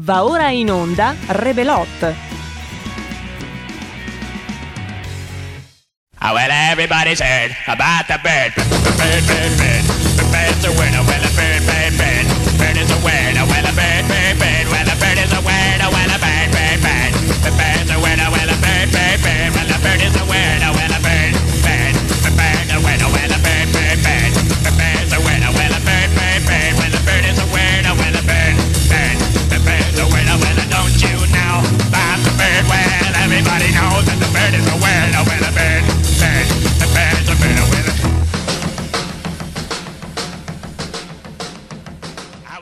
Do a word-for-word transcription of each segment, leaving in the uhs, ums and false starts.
Va ora in onda Rebelot. Oh, well, everybody's heard about the bird. Bird, bird, bird. The bird's a word. Oh, well, a bird, bird, bird. Bird is a word. Oh, well, a bird, bird, bird. Well, a bird is a word. Oh, well, a bird, bird, bird. The bird's a word. Oh, well, a bird, bird, bird. Well, a bird is a word. Oh, well, a bird, bird. The bird's a word. Oh, well, a bird, bird, bird. The bird's a word. Oh, well, a bird, bird, bird. Well, a bird is a word. Oh, well, a bird, bird. The bird's a word. Oh, well, don't you know about the bird? Well, everybody knows that the bird is a word. Oh, well, a bird.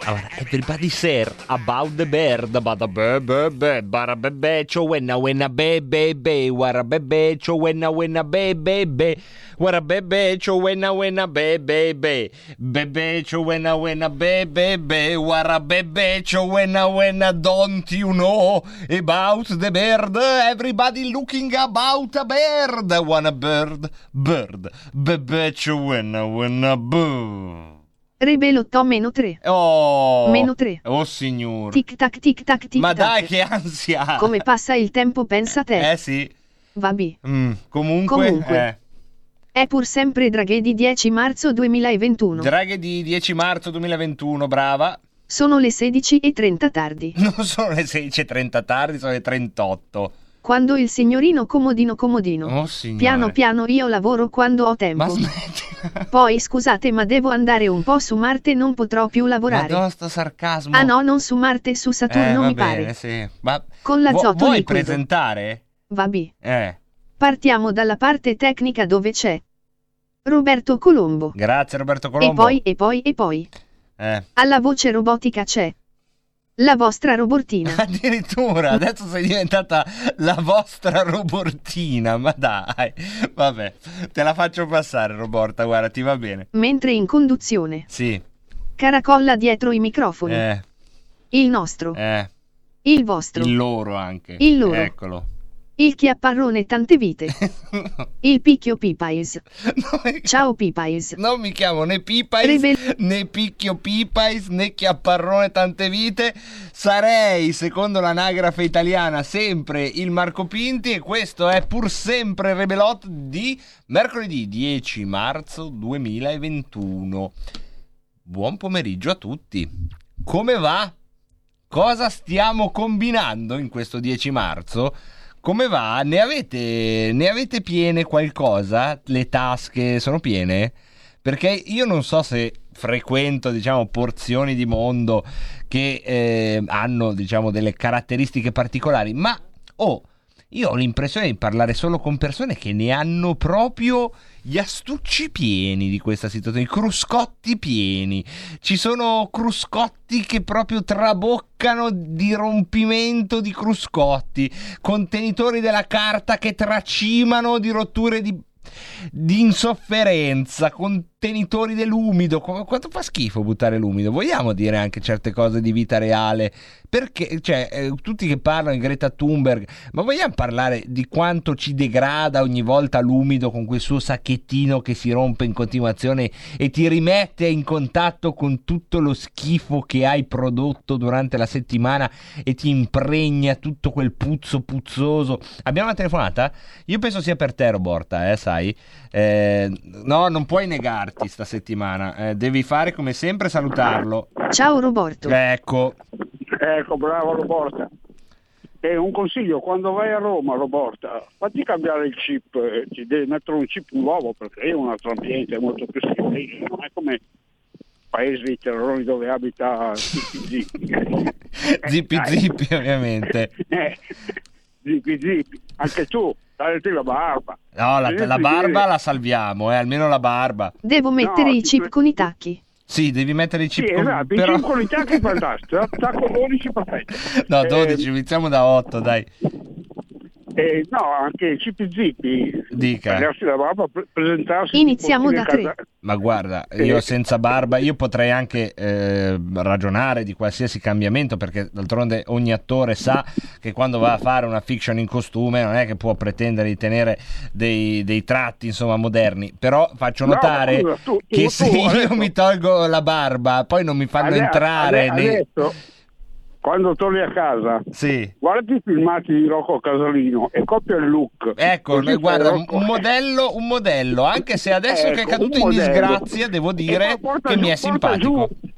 Allora, everybody said about the bird, about the bird, bird, bird, bara bebe, chowenna, wenna, bebe, bebe, wara bebe, chowenna, wenna, bebe, bebe, wara bebe, chowenna, wenna, bebe, bebe, bebe, chowenna, wenna, bebe, bebe, wara bebe, chowenna, wenna, don't you know about the bird? Everybody looking about a bird, wanna bird, bird, bebe, chowenna, wenna, boo. Rebelotto meno tre. Oh, meno tre. Oh signor. Tic tac tic tac tic. Ma tac. Dai che ansia. Come passa il tempo, pensa te. Eh sì. Vabbè. Mm, comunque. Comunque. Eh. È pur sempre Draghi di dieci marzo duemilaventuno. Draghi di dieci marzo duemilaventuno, brava. Sono le sedici e trenta tardi. Non sono le sedici e trenta tardi, sono le trentotto. Quando il signorino comodino comodino. Oh signore. Piano piano io lavoro quando ho tempo. Ma smetti. Poi scusate ma devo andare un po' su Marte, non potrò più lavorare. Ma sto sarcasmo. Ah no, non su Marte, su Saturno, eh, mi bene, pare. Sì. Ma con l'azoto vuoi liquido. Presentare? Vabbè. Eh. Partiamo dalla parte tecnica dove c'è Roberto Colombo. Grazie Roberto Colombo. E poi e poi e poi. Eh. Alla voce robotica c'è la vostra robortina. Addirittura, adesso sei diventata la vostra robortina, ma dai, vabbè, te la faccio passare Roborta, guarda, ti va bene. Mentre in conduzione. Sì. Caracolla dietro i microfoni. Eh. Il nostro. Eh. Il vostro. Il loro anche. Il loro. Eccolo. Il chiapparrone tante vite. No. Il picchio Pipais. No, mi... Ciao Pipais. Non mi chiamo né Pipais Rebel... né picchio Pipais né chiapparrone tante vite. Sarei, secondo l'anagrafe italiana, sempre il Marco Pinti e questo è pur sempre Rebelot di mercoledì dieci marzo duemilaventuno. Buon pomeriggio a tutti. Come va? Cosa stiamo combinando in questo dieci marzo? Come va? Ne avete, ne avete piene qualcosa? Le tasche sono piene? Perché io non so se frequento, diciamo, porzioni di mondo che eh, hanno, diciamo, delle caratteristiche particolari, ma oh, io ho l'impressione di parlare solo con persone che ne hanno proprio gli astucci pieni di questa situazione, i cruscotti pieni. Ci sono cruscotti che proprio traboccano di rompimento di cruscotti, contenitori della carta che tracimano di rotture di, di insofferenza, contenitori dell'umido. Quanto fa schifo buttare l'umido? Vogliamo dire anche certe cose di vita reale? Perché, cioè, eh, tutti che parlano di Greta Thunberg, ma vogliamo parlare di quanto ci degrada ogni volta l'umido con quel suo sacchettino che si rompe in continuazione e ti rimette in contatto con tutto lo schifo che hai prodotto durante la settimana e ti impregna tutto quel puzzo puzzoso? Abbiamo una telefonata? Io penso sia per te, Roborta, eh, sai? Eh, no, non puoi negarti sta settimana, eh, devi fare come sempre salutarlo. Ciao Roberto. Ecco. Ecco, bravo Roborta. E un consiglio, quando vai a Roma, Roborta, fatti cambiare il chip, ti devi mettere un chip nuovo perché è un altro ambiente, è molto più sicuro, non è come paesi dei terrori dove abita Zippi Zippi. Zippi ovviamente. Eh, Zippi Zippi, anche tu, tagliati la barba. No, la, la barba la salviamo, eh, almeno la barba. Devo mettere no, il chip pre... con i tacchi. Sì, devi mettere i chip, sì, con... Esatto, però... chip con i tacchi fantastico, tacco dodici perfetto. No, dodici, eh... iniziamo da otto, dai. Eh, no, anche i chip zippi. Dica. La barba, presentarsi. Iniziamo da tre. Casa... Ma guarda, eh... io senza barba, io potrei anche eh, ragionare di qualsiasi cambiamento, perché d'altronde ogni attore sa che quando va a fare una fiction in costume non è che può pretendere di tenere dei, dei tratti, insomma, moderni. Però faccio notare no, tu, tu, che tu, se tu, io adesso... mi tolgo la barba, poi non mi fanno Ale, entrare. Ale, nei... adesso... quando torni a casa, sì, guardi i filmati di Rocco Casalino e copia il look. Ecco, lui guarda, Rocco... un modello, un modello, anche se adesso ecco, che è caduto in disgrazia, devo dire che giù, mi è simpatico. Giù.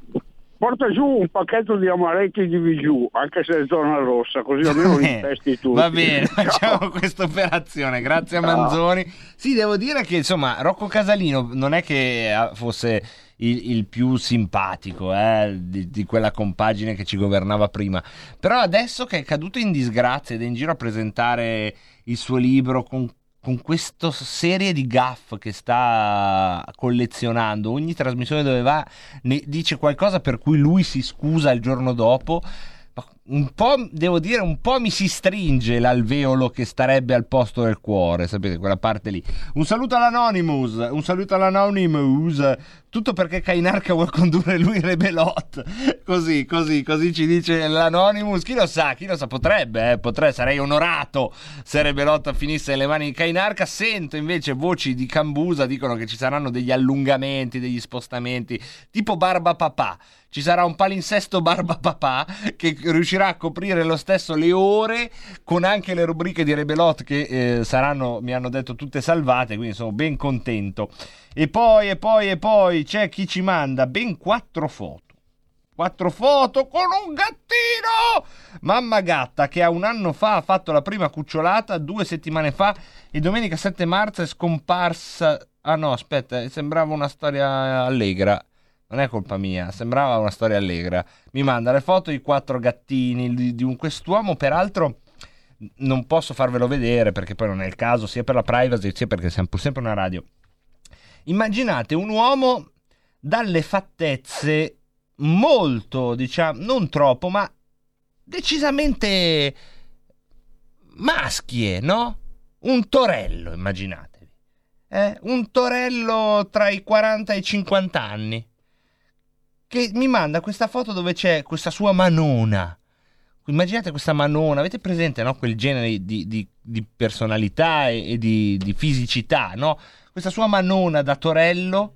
Porta giù un pacchetto di amaretti di Vigiù, anche se è zona rossa, così almeno li pesti tutti. Va bene, facciamo no. questa operazione, grazie a no. Manzoni. Sì, devo dire che insomma Rocco Casalino non è che fosse il, il più simpatico eh, di, di quella compagine che ci governava prima, però adesso che è caduto in disgrazia ed è in giro a presentare il suo libro con con questa serie di gaffe che sta collezionando, ogni trasmissione dove va ne dice qualcosa per cui lui si scusa il giorno dopo, un po' devo dire un po' mi si stringe l'alveolo che starebbe al posto del cuore, sapete, quella parte lì. Un saluto all'Anonymous, un saluto all'Anonymous, tutto perché Cainarca vuol condurre lui Rebelot, così, così, così ci dice l'Anonymous, chi lo sa, chi lo sa, potrebbe, eh, potrebbe, sarei onorato se Rebelot finisse nelle mani di Cainarca. Sento invece voci di Cambusa, dicono che ci saranno degli allungamenti, degli spostamenti, tipo Barba Papà, ci sarà un palinsesto Barba Papà che riuscirà a coprire lo stesso le ore, con anche le rubriche di Rebelot che eh, saranno, mi hanno detto, tutte salvate, quindi sono ben contento. E poi, e poi, e poi c'è chi ci manda ben quattro foto. Quattro foto con un gattino! Mamma gatta che a un anno fa ha fatto la prima cucciolata, due settimane fa, e domenica sette marzo è scomparsa... Ah no, aspetta, sembrava una storia allegra. Non è colpa mia, sembrava una storia allegra. Mi manda le foto di quattro gattini, di, di un quest'uomo, peraltro... Non posso farvelo vedere perché poi non è il caso, sia per la privacy, sia perché siamo pur sempre una radio. Immaginate un uomo dalle fattezze molto, diciamo, non troppo, ma decisamente maschie, no? Un torello, immaginatevi. Eh? Un torello tra i quaranta e i cinquanta anni, che mi manda questa foto dove c'è questa sua manona. Immaginate questa manona, avete presente, no? Quel genere di, di, di personalità e, e di, di fisicità, no? Questa sua manona da torello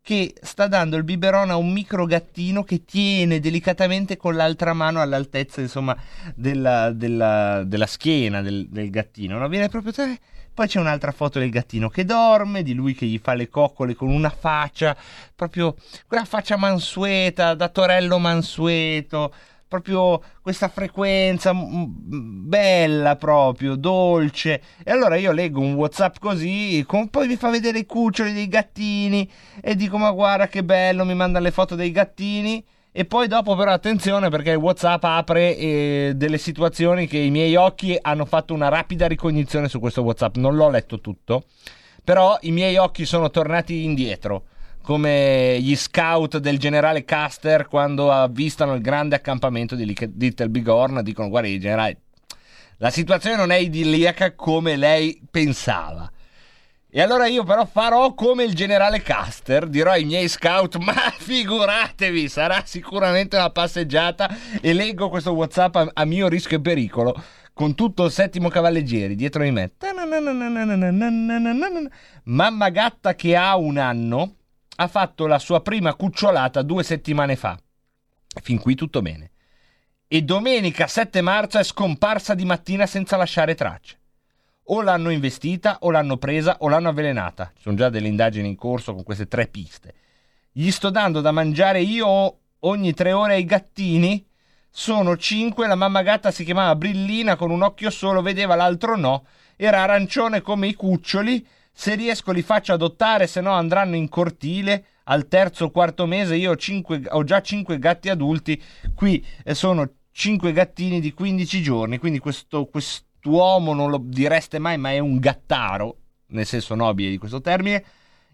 che sta dando il biberon a un micro gattino che tiene delicatamente con l'altra mano all'altezza, insomma, della, della, della schiena del, del gattino, no? Viene proprio te. Poi c'è un'altra foto del gattino che dorme, di lui che gli fa le coccole con una faccia, proprio quella faccia mansueta, da torello mansueto, proprio questa frequenza bella, proprio dolce. E allora io leggo un WhatsApp così, con, poi mi fa vedere i cuccioli dei gattini e dico ma guarda che bello, mi manda le foto dei gattini. E poi dopo però attenzione, perché il WhatsApp apre eh, delle situazioni che i miei occhi hanno fatto una rapida ricognizione su questo WhatsApp. Non l'ho letto tutto, però i miei occhi sono tornati indietro come gli scout del generale Custer quando avvistano il grande accampamento di Little Big Horn, dicono guarda generale, la situazione non è idilliaca come lei pensava. E allora io però farò come il generale Custer, dirò ai miei scout ma figuratevi, sarà sicuramente una passeggiata, e leggo questo WhatsApp a, a mio rischio e pericolo con tutto il settimo cavalleggeri dietro di me. Mamma gatta che ha un anno ha fatto la sua prima cucciolata due settimane fa. Fin qui tutto bene. E domenica sette marzo è scomparsa di mattina senza lasciare tracce. O l'hanno investita, o l'hanno presa, o l'hanno avvelenata. Ci sono già delle indagini in corso con queste tre piste. Gli sto dando da mangiare io ogni tre ore ai gattini. Sono cinque, la mamma gatta si chiamava Brillina, con un occhio solo, vedeva l'altro no. Era arancione come i cuccioli. Se riesco li faccio adottare, se no andranno in cortile. Al terzo o quarto mese io ho, cinque, ho già cinque gatti adulti, qui sono cinque gattini di quindici giorni, quindi questo quest'uomo non lo direste mai, ma è un gattaro, nel senso nobile di questo termine,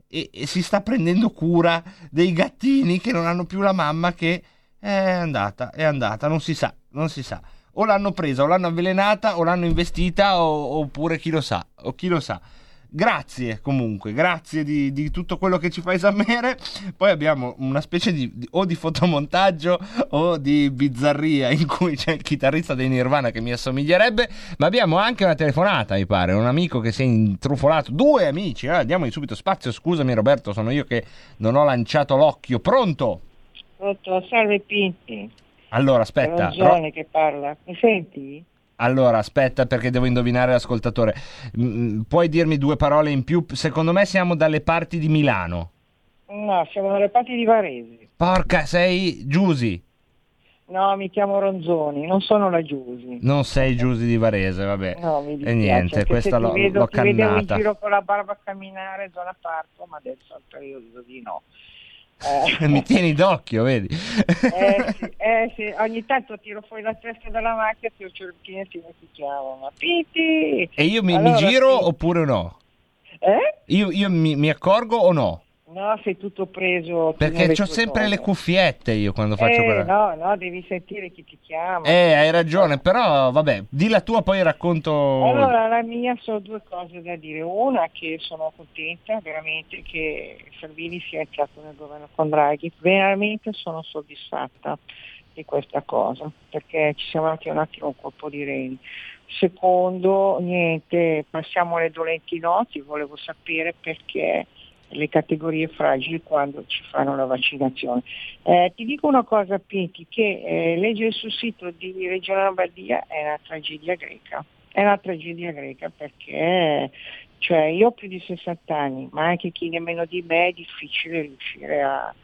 e, e si sta prendendo cura dei gattini che non hanno più la mamma, che è andata, è andata, non si sa, non si sa. O l'hanno presa, o l'hanno avvelenata, o l'hanno investita, o, oppure chi lo sa, o chi lo sa. Grazie comunque, grazie di, di tutto quello che ci fai sapere. Poi abbiamo una specie di, di o di fotomontaggio o di bizzarria in cui c'è il chitarrista dei Nirvana che mi assomiglierebbe, ma abbiamo anche una telefonata, mi pare, un amico che si è intrufolato, due amici, eh, diamogli subito spazio. Scusami Roberto, sono io che non ho lanciato l'occhio. Pronto? Pronto, salve Pinti. Allora, aspetta. È un giovane Ro- che parla. Mi senti? Allora, aspetta, perché devo indovinare l'ascoltatore. Mm, puoi dirmi due parole in più? Secondo me siamo dalle parti di Milano. No, siamo dalle parti di Varese. Porca, sei Giusi? No, mi chiamo Ronzoni, non sono la Giusi. Non sei Giusi di Varese, vabbè. No, mi dispiace. E niente, questa l'ho, vedo, l'ho cannata. Ti vedevo in giro con la barba a camminare, zona parco, ma adesso al periodo di no. Eh. Mi tieni d'occhio, vedi? Eh sì, eh sì, ogni tanto tiro fuori la testa dalla macchina, tiro cerchinetti, mi si chiamano Pinti. E io mi, allora, mi giro sì. Oppure no? Eh? Io, io mi, mi accorgo o no? No, sei tutto preso. Perché c'ho sempre toni. Le cuffiette io quando faccio eh, quella. No, no, devi sentire chi ti chiama. Eh, hai ragione, però vabbè, di la tua poi racconto. Allora, la mia, sono due cose da dire. Una, che sono contenta veramente che Salvini sia entrato nel governo con Draghi. Veramente sono soddisfatta di questa cosa, perché ci siamo anche un attimo un colpo di reni. Secondo, niente, passiamo le dolenti notti, volevo sapere perché le categorie fragili quando ci fanno la vaccinazione. Eh, ti dico una cosa, Pinti, che eh, leggere sul sito di Regione Lombardia è una tragedia greca. È una tragedia greca perché cioè, io ho più di sessanta anni, ma anche chi nemmeno di me è difficile riuscire a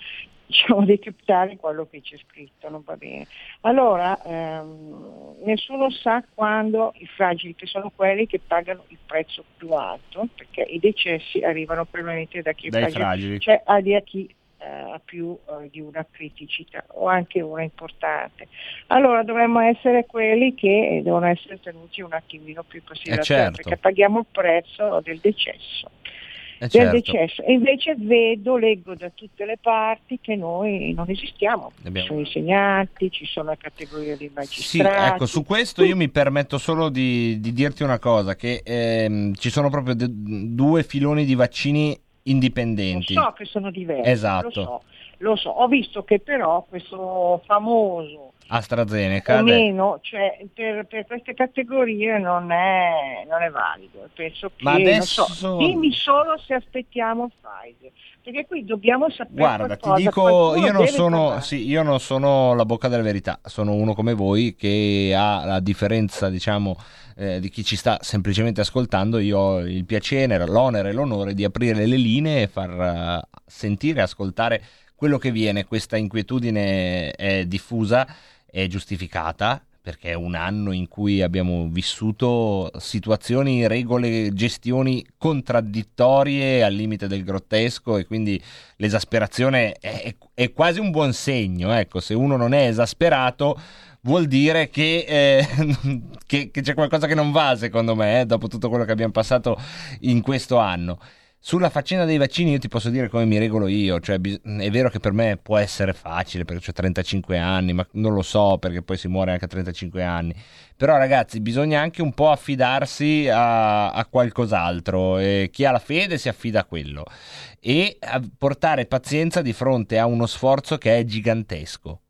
diciamo decryptare quello che c'è scritto, non va bene. Allora, ehm, nessuno sa quando i fragili, che sono quelli che pagano il prezzo più alto, perché i decessi arrivano permanentemente da chi è fragile, cioè a chi eh, ha più eh, di una criticità o anche una importante. Allora dovremmo essere quelli che devono essere tenuti un attimino più in considerazione, eh certo. Perché paghiamo il prezzo del decesso. Eh del certo. Decesso. E invece vedo, leggo da tutte le parti che noi non esistiamo. Abbiamo... Ci sono insegnanti, ci sono la categoria dei magistrati. Sì, ecco, su questo io mi permetto solo di, di dirti una cosa, che ehm, ci sono proprio de- due filoni di vaccini indipendenti. Lo so che sono diversi, esatto. lo so, lo so. Ho visto che però questo famoso AstraZeneca o meno, cioè, per, per queste categorie non è, non è valido. Penso che, ma adesso... non so, dimmi solo se aspettiamo Pfizer, perché qui dobbiamo sapere. Guarda, qualcosa. Ti dico, io non, sono, sì, io non sono la bocca della verità, sono uno come voi che ha la differenza, diciamo, eh, di chi ci sta semplicemente ascoltando. Io ho il piacere, l'onere e l'onore di aprire le linee e far uh, sentire, ascoltare quello che viene. Questa inquietudine è diffusa, è giustificata, perché è un anno in cui abbiamo vissuto situazioni, regole, gestioni contraddittorie al limite del grottesco, e quindi l'esasperazione è, è quasi un buon segno. Ecco, se uno non è esasperato vuol dire che, eh, che, che c'è qualcosa che non va, secondo me, eh, dopo tutto quello che abbiamo passato in questo anno. Sulla faccenda dei vaccini io ti posso dire come mi regolo io, cioè è vero che per me può essere facile perché ho trentacinque anni, ma non lo so, perché poi si muore anche a trentacinque anni, però ragazzi bisogna anche un po' affidarsi a, a qualcos'altro, e chi ha la fede si affida a quello, e a portare pazienza di fronte a uno sforzo che è gigantesco,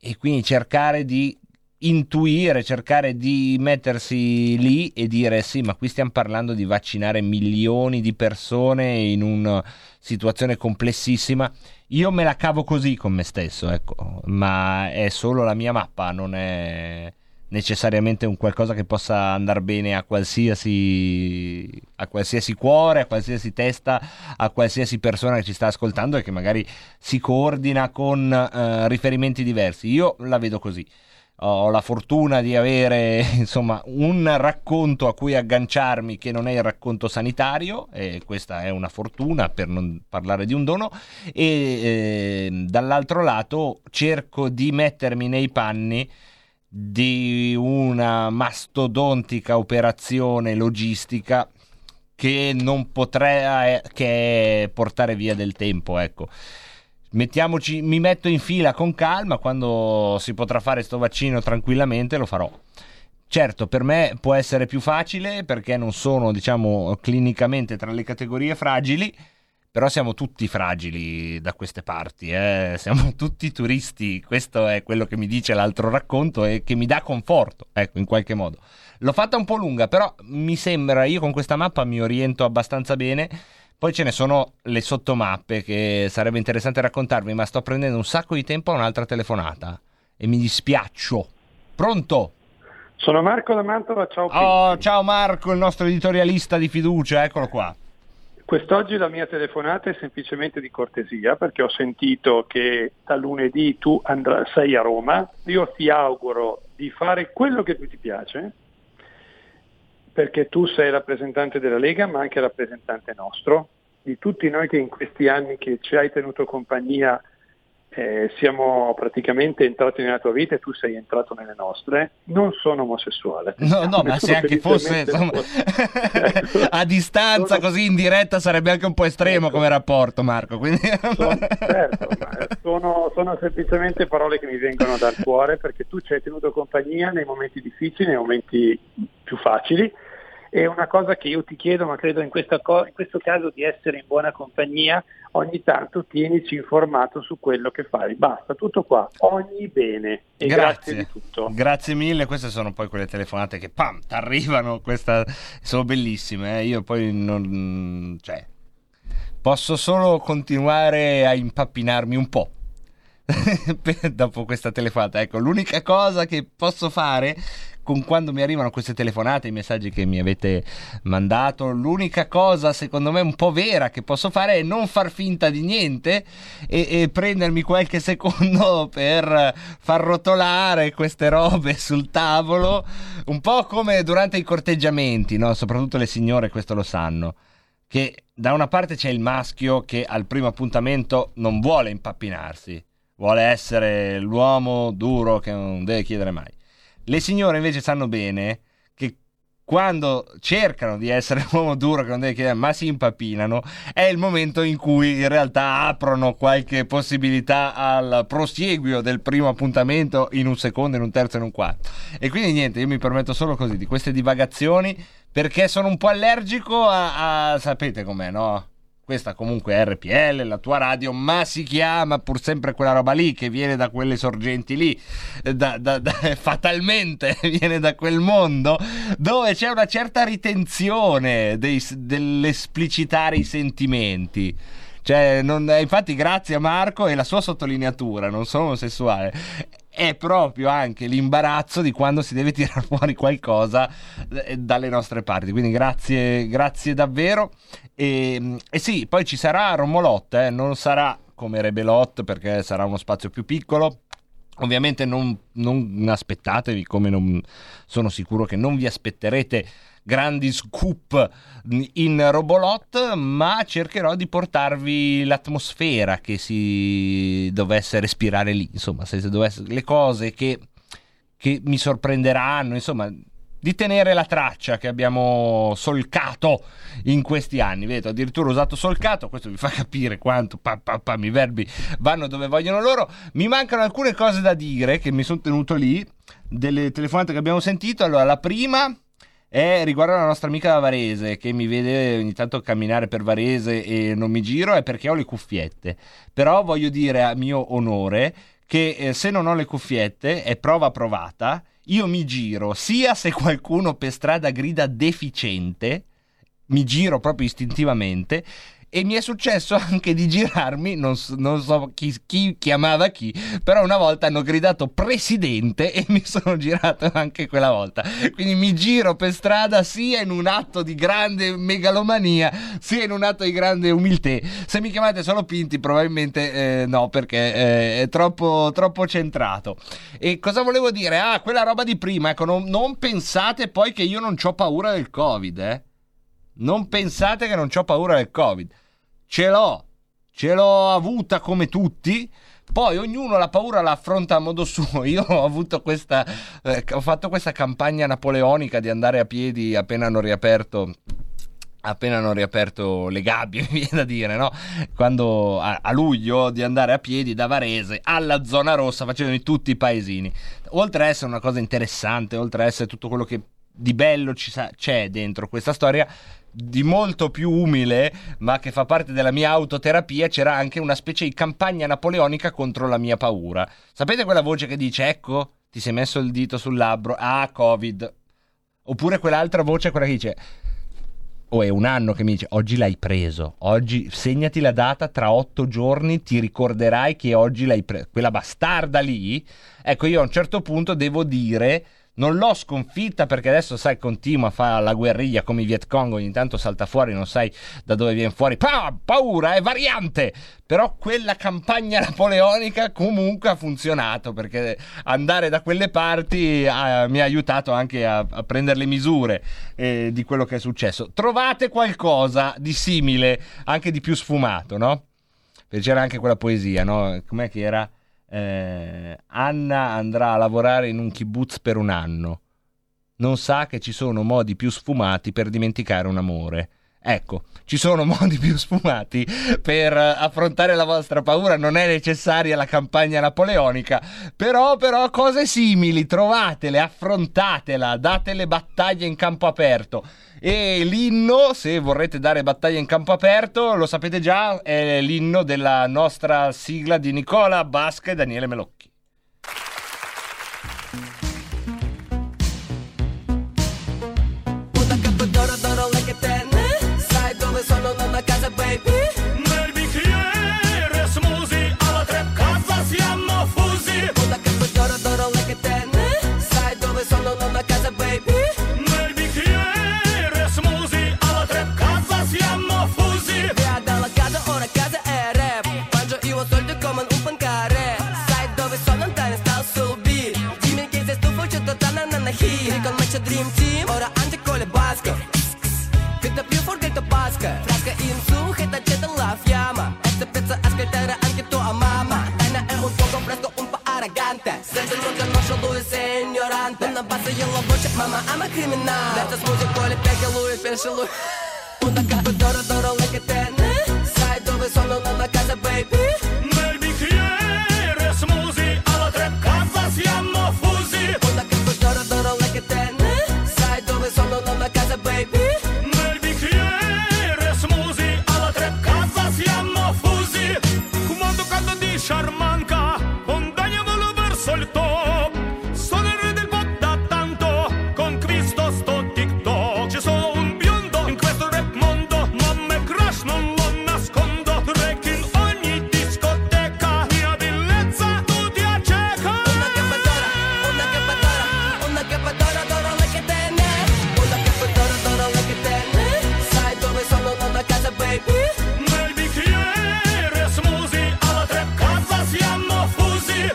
e quindi cercare di intuire, cercare di mettersi lì e dire sì, ma qui stiamo parlando di vaccinare milioni di persone in una situazione complessissima. Io me la cavo così con me stesso, ecco, ma è solo la mia mappa, non è necessariamente un qualcosa che possa andare bene a qualsiasi a qualsiasi cuore, a qualsiasi testa, a qualsiasi persona che ci sta ascoltando e che magari si coordina con eh, riferimenti diversi. Io la vedo così. Ho la fortuna di avere, insomma, un racconto a cui agganciarmi che non è il racconto sanitario, e questa è una fortuna, per non parlare di un dono, e eh, dall'altro lato cerco di mettermi nei panni di una mastodontica operazione logistica che non potrà che portare via del tempo, ecco. Mettiamoci, mi metto in fila con calma, quando si potrà fare sto vaccino tranquillamente lo farò. Certo, per me può essere più facile perché non sono, diciamo, clinicamente tra le categorie fragili, però siamo tutti fragili da queste parti, eh? Siamo tutti turisti, questo è quello che mi dice l'altro racconto e che mi dà conforto, ecco, in qualche modo. L'ho fatta un po' lunga, però mi sembra, io con questa mappa mi oriento abbastanza bene. Poi ce ne sono le sottomappe che sarebbe interessante raccontarvi, ma sto prendendo un sacco di tempo a un'altra telefonata e mi dispiaccio. Pronto? Sono Marco da Mantova, ciao. Oh, ciao Marco, il nostro editorialista di fiducia, eccolo qua. Quest'oggi la mia telefonata è semplicemente di cortesia, perché ho sentito che da lunedì tu andrai, sei a Roma. Io ti auguro di fare quello che più ti piace, perché tu sei rappresentante della Lega, ma anche rappresentante nostro, di tutti noi che in questi anni che ci hai tenuto compagnia eh, siamo praticamente entrati nella tua vita e tu sei entrato nelle nostre. Non sono omosessuale. No, no, ma se anche fosse, insomma, a distanza sono... così in diretta sarebbe anche un po' estremo, certo, come rapporto, Marco. Quindi... sono, certo, ma sono, sono semplicemente parole che mi vengono dal cuore, perché tu ci hai tenuto compagnia nei momenti difficili, nei momenti più facili. È una cosa che io ti chiedo, ma credo in, questa co- in questo caso di essere in buona compagnia, ogni tanto tienici informato su quello che fai, basta, tutto qua, ogni bene e grazie, grazie di tutto. Grazie mille, queste sono poi quelle telefonate che pam, t'arrivano, questa... sono bellissime, eh? Io poi non... cioè, posso solo continuare a impappinarmi un po' dopo questa telefonata, ecco, l'unica cosa che posso fare con quando mi arrivano queste telefonate, i messaggi che mi avete mandato, l'unica cosa secondo me un po' vera che posso fare è non far finta di niente e, e prendermi qualche secondo per far rotolare queste robe sul tavolo, un po' come durante i corteggiamenti, no? Soprattutto le signore questo lo sanno, che da una parte c'è il maschio che al primo appuntamento non vuole impappinarsi, vuole essere l'uomo duro che non deve chiedere mai. Le signore invece sanno bene che quando cercano di essere l'uomo duro che non deve chiedere ma si impappinano, è il momento in cui in realtà aprono qualche possibilità al prosieguo del primo appuntamento in un secondo, in un terzo, in un quarto. E quindi niente, io mi permetto solo così di queste divagazioni, perché sono un po' allergico a... a sapete com'è, no? Questa comunque è R P L, la tua radio, ma si chiama pur sempre quella roba lì che viene da quelle sorgenti lì, da, da, da, fatalmente viene da quel mondo dove c'è una certa ritenzione dei, dell'esplicitare i sentimenti. Cioè, non, infatti grazie a Marco e la sua sottolineatura, non sono omosessuale, è proprio anche l'imbarazzo di quando si deve tirar fuori qualcosa dalle nostre parti, quindi grazie, grazie davvero. E, e sì, poi ci sarà Romolot, eh? Non sarà come Rebelot perché sarà uno spazio più piccolo. Ovviamente non, non aspettatevi, come non sono sicuro che non vi aspetterete grandi scoop in Robolot, ma cercherò di portarvi l'atmosfera che si dovesse respirare lì, insomma, se, se dovesse, le cose che, che mi sorprenderanno, insomma, di tenere la traccia che abbiamo solcato in questi anni. Vedo addirittura usato solcato, questo vi fa capire quanto pa, pa, pa, i verbi vanno dove vogliono loro. Mi mancano alcune cose da dire che mi sono tenuto lì, delle telefonate che abbiamo sentito. Allora, la prima è riguardo alla nostra amica da Varese, che mi vede ogni tanto camminare per Varese e non mi giro, è perché ho le cuffiette, però voglio dire a mio onore che eh, se non ho le cuffiette è prova provata, io mi giro sia se qualcuno per strada grida deficiente, mi giro proprio istintivamente, e mi è successo anche di girarmi, non so, non so chi, chi chiamava chi, però una volta hanno gridato presidente e mi sono girato anche quella volta. Quindi mi giro per strada sia in un atto di grande megalomania sia in un atto di grande umiltà. Se mi chiamate solo Pinti probabilmente eh, no, perché eh, è troppo, troppo centrato. E cosa volevo dire? Ah, quella roba di prima, ecco, non, non pensate poi che io non c'ho paura del Covid, eh non pensate che non c'ho paura del Covid, ce l'ho, ce l'ho avuta come tutti, poi ognuno la paura la affronta a modo suo. Io ho avuto questa eh, ho fatto questa campagna napoleonica di andare a piedi appena hanno riaperto appena hanno riaperto le gabbie, mi viene da dire, no? Quando a, a luglio, di andare a piedi da Varese alla zona rossa, facendo tutti i paesini, oltre a essere una cosa interessante, oltre a essere tutto quello che di bello ci sa- c'è dentro questa storia, di molto più umile, ma che fa parte della mia autoterapia, c'era anche una specie di campagna napoleonica contro la mia paura. Sapete quella voce che dice, ecco, ti sei messo il dito sul labbro, ah, Covid? Oppure quell'altra voce, quella che dice, o è un anno che mi dice oggi l'hai preso, oggi segnati la data, tra otto giorni ti ricorderai che oggi l'hai preso, quella bastarda lì, ecco, io a un certo punto devo dire non l'ho sconfitta, perché adesso sai continua a fare la guerriglia come i Vietcong, ogni tanto salta fuori, non sai da dove viene fuori, pa- paura è variante, però quella campagna napoleonica comunque ha funzionato, perché andare da quelle parti ha, mi ha aiutato anche a, a prendere le misure eh, di quello che è successo. Trovate qualcosa di simile, anche di più sfumato, no? Perché c'era anche quella poesia, no? Com'è che era? Eh, Anna andrà a lavorare in un kibbutz per un anno, non sa che ci sono modi più sfumati per dimenticare un amore. Ecco, ci sono modi più sfumati per affrontare la vostra paura, non è necessaria la campagna napoleonica, però però cose simili trovatele, affrontatela, date le battaglie in campo aperto. E l'inno, se vorrete dare battaglia in campo aperto, lo sapete già, è l'inno della nostra sigla di Nicola Basca e Daniele Melocchi. Sono non a casa, baby. Nel bicchiere smoothie, alla tre casa siamo fusi. Una cappellora d'oro like a ten. Sai dove sono non a casa, baby. Nel bicchiere smoothie, alla tre casa siamo fusi. Via dalla casa, ora casa è rap. Mangio io a soldi come un pancare. Sai dove sono, non te ne sta sul beat. Dimmi che sei stufo, c'è tutta la nanna hit. Ricomincia Dream Team, ora anche con le basche. Frasca in su, che t'accetta la fiamma. E se pensa ascoltare anche tua mamma. Dana è un poco fresco, un po' arrogante. Senza il rock and roll lui sei ignorante. Non abbassa la voce, mamma ama criminale. Detta smoothie con le pecche, lui pesce lui. Una capa d'oro, d'oro, like a ten. Sai dove sono, non a casa, baby. Nel bicchiere smoothie, alla tre casa siamo fusi. Una capa d'oro, d'oro, like a ten. Sai dove sono, non a casa, baby. Charmanca, condannamolo verso il top. Sono il re del pop da tanto, conquisto sto TikTok. Ci sono un biondo in questo rap mondo, ma me crush non lo nascondo. Track in ogni discoteca, mia bellezza tu ti acceca. Una cappadora, una cappadora, una cappadora d'oro le che tenne. Una cappadora d'oro le che tenne. Sai dove sono, non a casa, baby. Nel bicchiere smoothie, alla tre casa siamo fusi.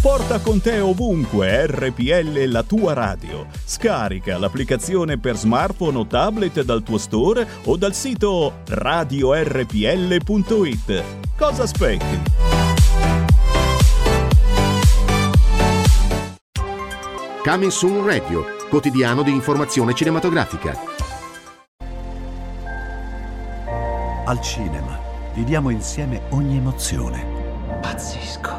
Porta con te ovunque R P L, la tua radio. Scarica l'applicazione per smartphone o tablet dal tuo store o dal sito radio R P L punto it. Cosa aspetti? Coming Soon Radio, quotidiano di informazione cinematografica. Al cinema viviamo insieme ogni emozione. Pazzisco.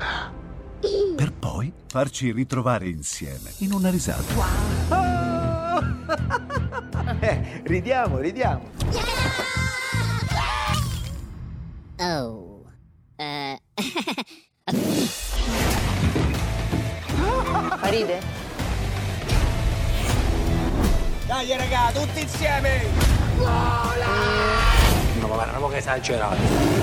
Ah. Per poi farci ritrovare insieme in una risata. Wow. Oh! eh, ridiamo, ridiamo. Yeah! Oh. Eh. Ride? Dai, raga, tutti insieme! Vola! No, ma guarda, che esagerato.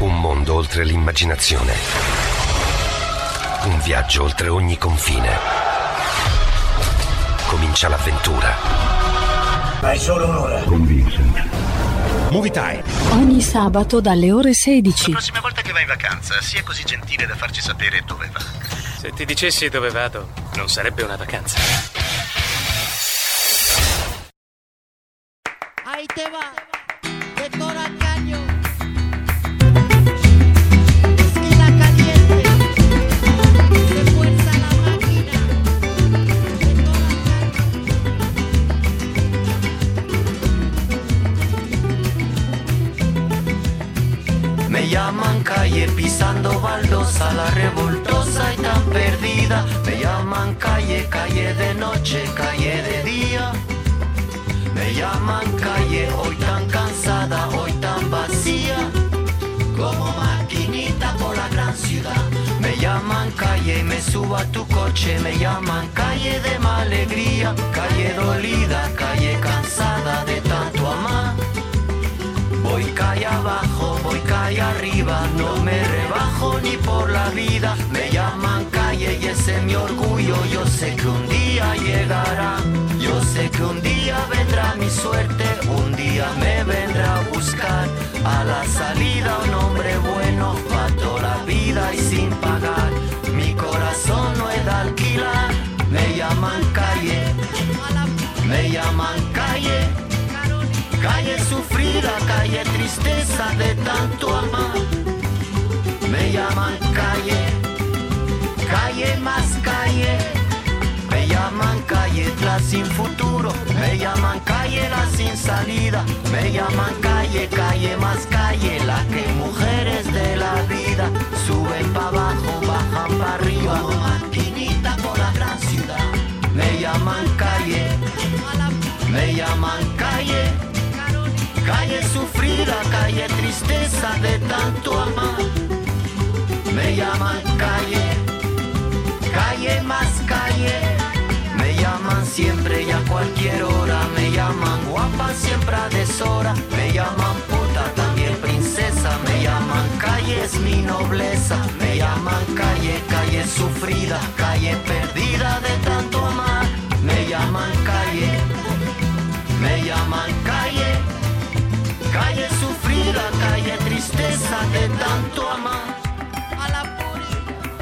Un mondo oltre l'immaginazione. Un viaggio oltre ogni confine. Comincia l'avventura. Hai solo un'ora. Con Vincent. Movie Time. Ogni sabato dalle ore sedici. La prossima volta che vai in vacanza, sia così gentile da farci sapere dove va. Se ti dicessi dove vado, non sarebbe una vacanza. Ahí te va, de Toracaño. Esquina caliente. Se fuerza la máquina. De Toracaño. Me llaman calle pisando baldosa, la revoltosa y tan perdida. Me llaman calle, calle de noche, calle de día. Me llaman calle, hoy tan cansada, hoy tan vacía, como maquinita por la gran ciudad. Me llaman calle, me subo a tu coche, me llaman calle de malegría, calle dolida, calle cansada de tanto amar. Voy calle abajo, voy calle arriba, no me rebajo ni por la vida. Me llaman calle y ese es mi orgullo, yo sé que un día llegará. Yo sé que un día vendrá mi suerte, un día me vendrá a buscar. A la salida un hombre bueno, pa' toda la vida y sin pagar. Mi corazón no es de alquilar, me llaman calle, me llaman calle. Calle sufrida, calle tristeza de tanto amar. Me llaman calle, calle más calle. Me llaman calle la sin futuro. Me llaman calle la sin salida. Me llaman calle, calle más calle. La que mujeres de la vida suben pa' abajo, bajan pa' arriba. Como maquinita por la gran ciudad. Me llaman calle, me llaman calle. Calle sufrida, calle tristeza de tanto amar. Me llaman calle, calle más calle. Me llaman siempre y a cualquier hora. Me llaman guapa siempre a deshora. Me llaman puta, también princesa. Me llaman calle, es mi nobleza. Me llaman calle, calle sufrida, calle perdida de tanto amar. Me llaman calle, me llaman calle. Calle sufrida, calle tristeza de tanto amar. A la Puri,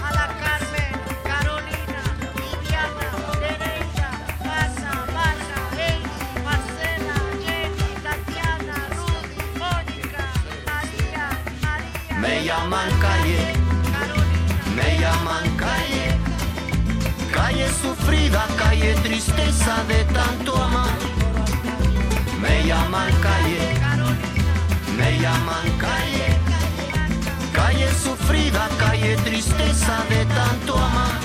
a la Carmen, Carolina, Viviana, Teresa, Casa, Masa, Eli, Marcela, Jenny, Tatiana, Rudy, Mónica, María, María. Me llaman calle, Carolina. Me llaman calle. Calle sufrida, calle tristeza de tanto amar. Me llaman calle. Me llaman calle, calle sufrida, calle tristeza de tanto amar.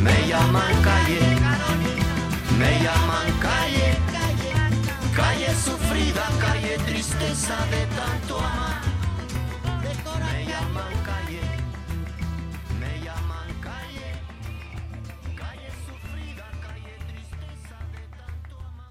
Me llaman calle, me llaman calle, calle sufrida, calle tristeza de tanto amar. Me llaman calle, me llaman calle, calle sufrida, calle tristeza de tanto amar.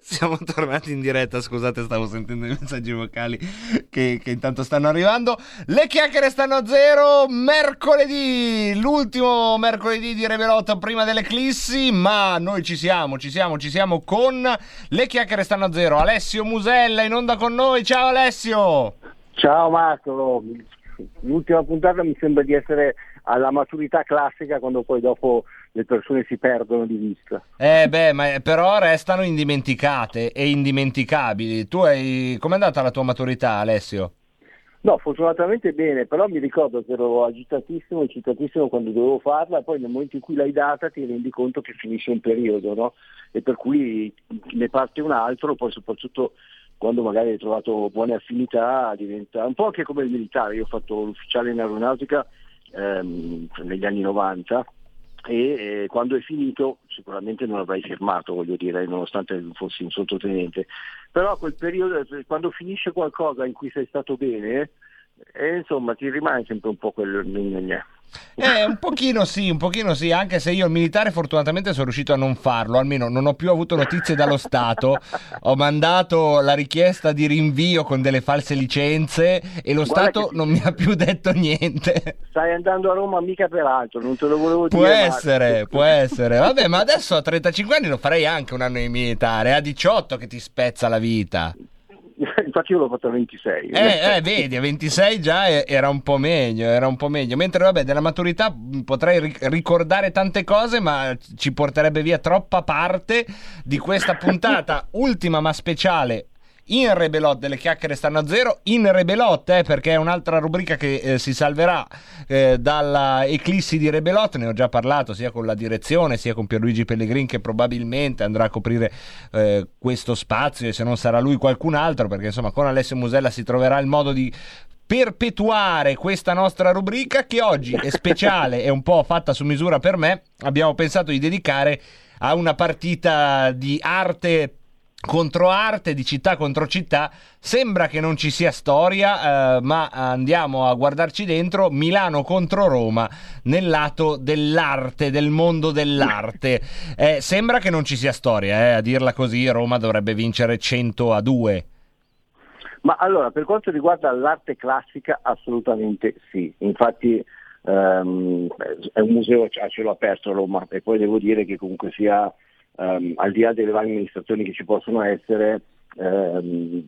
Siamo tornati in diretta, scusate, stavo sentendo i messaggi vocali che, che intanto stanno arrivando. Le chiacchiere stanno a zero, mercoledì, l'ultimo mercoledì di Rebelot prima dell'eclissi, ma noi ci siamo, ci siamo, ci siamo con le chiacchiere stanno a zero. Alessio Musella in onda con noi, ciao Alessio! Ciao Marco, l'ultima puntata mi sembra di essere alla maturità classica quando poi dopo le persone si perdono di vista. Eh beh, ma però restano indimenticate e indimenticabili. Tu hai... com'è andata la tua maturità, Alessio? No, fortunatamente bene, però mi ricordo che ero agitatissimo, eccitatissimo quando dovevo farla, poi nel momento in cui l'hai data ti rendi conto che finisce un periodo, no? E per cui ne parte un altro, poi soprattutto quando magari hai trovato buone affinità diventa un po' anche come il militare. Io ho fatto l'ufficiale in aeronautica ehm, negli anni novanta e eh, quando è finito sicuramente non avrei firmato, voglio dire, nonostante fossi un sottotenente, però quel periodo, quando finisce qualcosa in cui sei stato bene, eh, insomma ti rimane sempre un po' quello. Eh, un pochino sì, un pochino sì, anche se io il militare fortunatamente sono riuscito a non farlo, almeno non ho più avuto notizie dallo Stato. Ho mandato la richiesta di rinvio con delle false licenze e lo Guarda Stato non mi ha più detto niente. Stai andando a Roma mica per altro, non te lo volevo può dire. Può essere, Marco. Può essere. Vabbè, ma adesso a trentacinque anni lo farei anche un anno di militare, a diciotto che ti spezza la vita. Infatti io l'ho fatto a ventisei. Eh, eh vedi, a ventisei già era un po' meglio, era un po' meglio. Mentre vabbè, della maturità potrei ri- ricordare tante cose, ma ci porterebbe via troppa parte di questa puntata ultima ma speciale in Rebelot delle chiacchiere stanno a zero, in Rebelot, eh, perché è un'altra rubrica che eh, si salverà eh, dalla eclissi di Rebelot. Ne ho già parlato sia con la direzione sia con Pierluigi Pellegrin, che probabilmente andrà a coprire eh, questo spazio, e se non sarà lui qualcun altro, perché insomma con Alessio Musella si troverà il modo di perpetuare questa nostra rubrica, che oggi è speciale e un po' fatta su misura per me. Abbiamo pensato di dedicare a una partita di arte contro arte, di città contro città. Sembra che non ci sia storia, eh, ma andiamo a guardarci dentro. Milano contro Roma nel lato dell'arte, del mondo dell'arte. Eh, sembra che non ci sia storia, eh, a dirla così Roma dovrebbe vincere cento a due. Ma allora, per quanto riguarda l'arte classica, assolutamente sì. Infatti ehm, è un museo a cielo aperto Roma, e poi devo dire che comunque sia, Um, al di là delle varie amministrazioni che ci possono essere, um,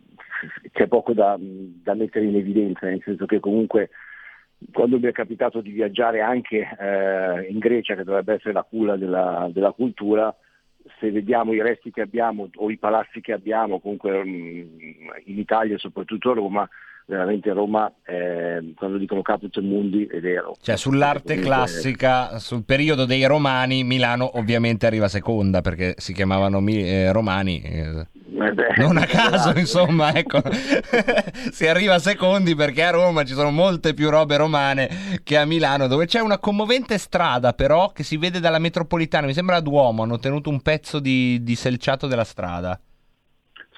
c'è poco da, da mettere in evidenza, nel senso che comunque quando mi è capitato di viaggiare anche uh, in Grecia, che dovrebbe essere la culla della, della cultura, se vediamo i resti che abbiamo o i palazzi che abbiamo comunque um, in Italia e soprattutto a Roma, veramente Roma, eh, quando dicono caput mundi è vero. Cioè sull'arte quindi, classica, sul periodo dei Romani, Milano ovviamente arriva seconda, perché si chiamavano eh, Romani, eh, beh, non a caso, insomma, ecco. Si arriva secondi perché a Roma ci sono molte più robe romane che a Milano, dove c'è una commovente strada però che si vede dalla metropolitana, mi sembra a Duomo, hanno tenuto un pezzo di, di selciato della strada.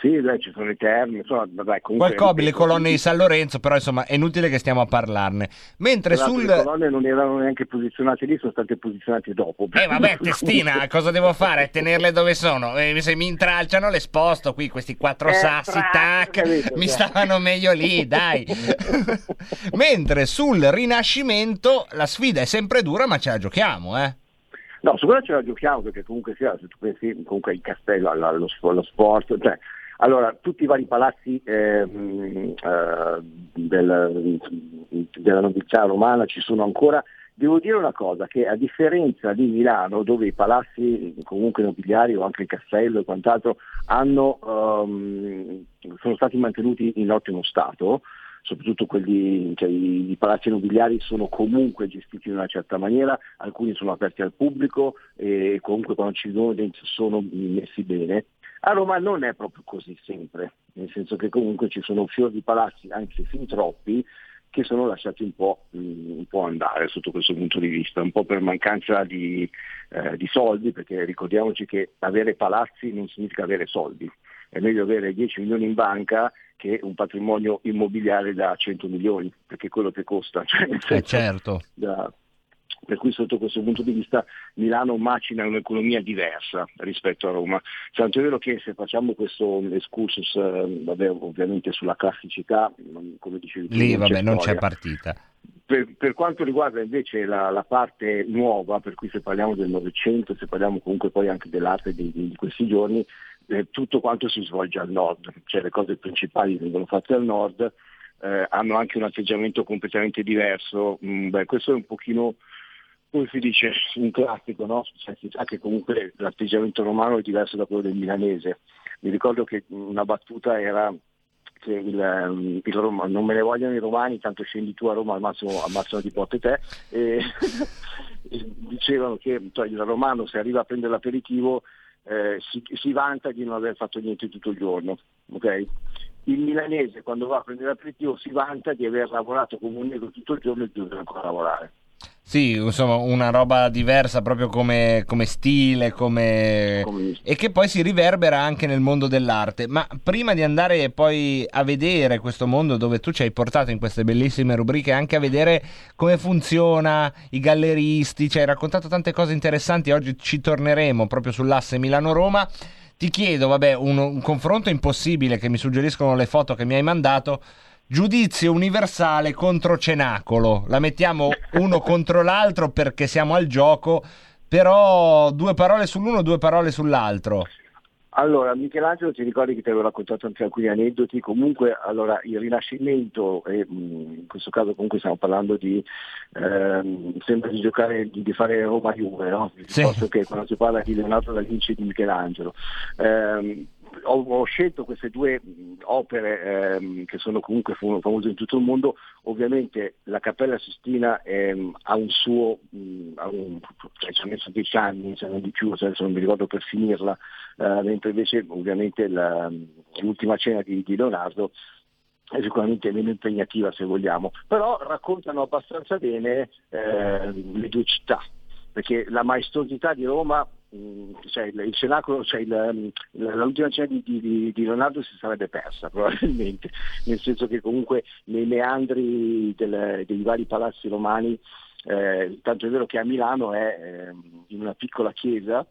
Sì, dai, ci sono i termi, insomma, dai, comunque... Qualcosa, le colonne di San Lorenzo, però insomma è inutile che stiamo a parlarne. Mentre però sul... le colonne non erano neanche posizionate lì, sono state posizionate dopo. Eh vabbè, testina, cosa devo fare? Tenerle dove sono? Eh, se mi intralciano le sposto qui, questi quattro eh, sassi, tra... tac, capito, mi stavano meglio lì, dai. Mentre sul Rinascimento la sfida è sempre dura, ma ce la giochiamo, eh. No, su quella ce la giochiamo, perché comunque sia, se tu pensi comunque il castello, allo, allo sport, cioè... Allora, tutti i vari palazzi eh, mh, eh, del, della nobiltà romana ci sono ancora. Devo dire una cosa, che a differenza di Milano, dove i palazzi comunque nobiliari o anche il castello e quant'altro hanno, um, sono stati mantenuti in ottimo stato, soprattutto quelli, cioè, i, i palazzi nobiliari sono comunque gestiti in una certa maniera, alcuni sono aperti al pubblico e comunque quando ci sono dentro sono messi bene. A Roma non è proprio così sempre, nel senso che comunque ci sono fior di palazzi, anche fin troppi, che sono lasciati un po', un po' andare sotto questo punto di vista, un po' per mancanza di, eh, di soldi, perché ricordiamoci che avere palazzi non significa avere soldi, è meglio avere dieci milioni in banca che un patrimonio immobiliare da cento milioni, perché è quello che costa. Cioè, eh certo. Da... Per cui sotto questo punto di vista Milano macina un'economia diversa rispetto a Roma. Tanto è vero che se facciamo questo excursus, vabbè, ovviamente sulla classicità, come dicevi tu, lì non, vabbè, c'è, non c'è partita. Per, per quanto riguarda invece la, la parte nuova, per cui se parliamo del Novecento, se parliamo comunque poi anche dell'arte di, di questi giorni, eh, tutto quanto si svolge al nord, cioè le cose principali vengono fatte al nord, eh, hanno anche un atteggiamento completamente diverso. Mm, beh, questo è un pochino, come si dice, un classico, no? Cioè, si sa che comunque l'atteggiamento romano è diverso da quello del milanese. Mi ricordo che una battuta era che il, il Roma, non me ne vogliono i romani, tanto scendi tu a Roma, al massimo ammazzano di botte te, e dicevano che cioè, il romano se arriva a prendere l'aperitivo eh, si, si vanta di non aver fatto niente tutto il giorno, ok? Il milanese quando va a prendere l'aperitivo si vanta di aver lavorato come un negro tutto il giorno e di dover ancora lavorare. Sì, insomma, una roba diversa proprio come, come stile, come... come e che poi si riverbera anche nel mondo dell'arte. Ma prima di andare poi a vedere questo mondo dove tu ci hai portato in queste bellissime rubriche, anche a vedere come funziona, i galleristi, ci hai raccontato tante cose interessanti, oggi ci torneremo proprio sull'asse Milano-Roma. Ti chiedo, vabbè, un, un confronto impossibile che mi suggeriscono le foto che mi hai mandato, giudizio universale contro Cenacolo, la mettiamo uno contro l'altro perché siamo al gioco, però due parole sull'uno, due parole sull'altro. Allora, Michelangelo, ti ricordi che ti avevo raccontato anche alcuni aneddoti? Comunque, allora, il Rinascimento, e in questo caso comunque stiamo parlando di ehm, sembra di giocare, di, di fare Roma-Juve, no? Sì. Posto che quando si parla di Leonardo da Vinci e di Michelangelo. Eh, ho, ho scelto queste due opere ehm, che sono comunque famose in tutto il mondo. Ovviamente la Cappella Sistina ehm, ha un suo, mh, ha un, cioè, ci ha messo dieci anni, se non di più, adesso non mi ricordo per finirla, eh, mentre invece ovviamente la, l'ultima cena di, di Leonardo è sicuramente meno impegnativa, se vogliamo, però raccontano abbastanza bene eh, le due città, perché la maestosità di Roma, cioè il Cenacolo, cioè il, l'ultima cena di, di, di Leonardo si sarebbe persa probabilmente, nel senso che comunque nei meandri del, dei vari palazzi romani, eh, tanto è vero che a Milano è eh, in una piccola chiesa,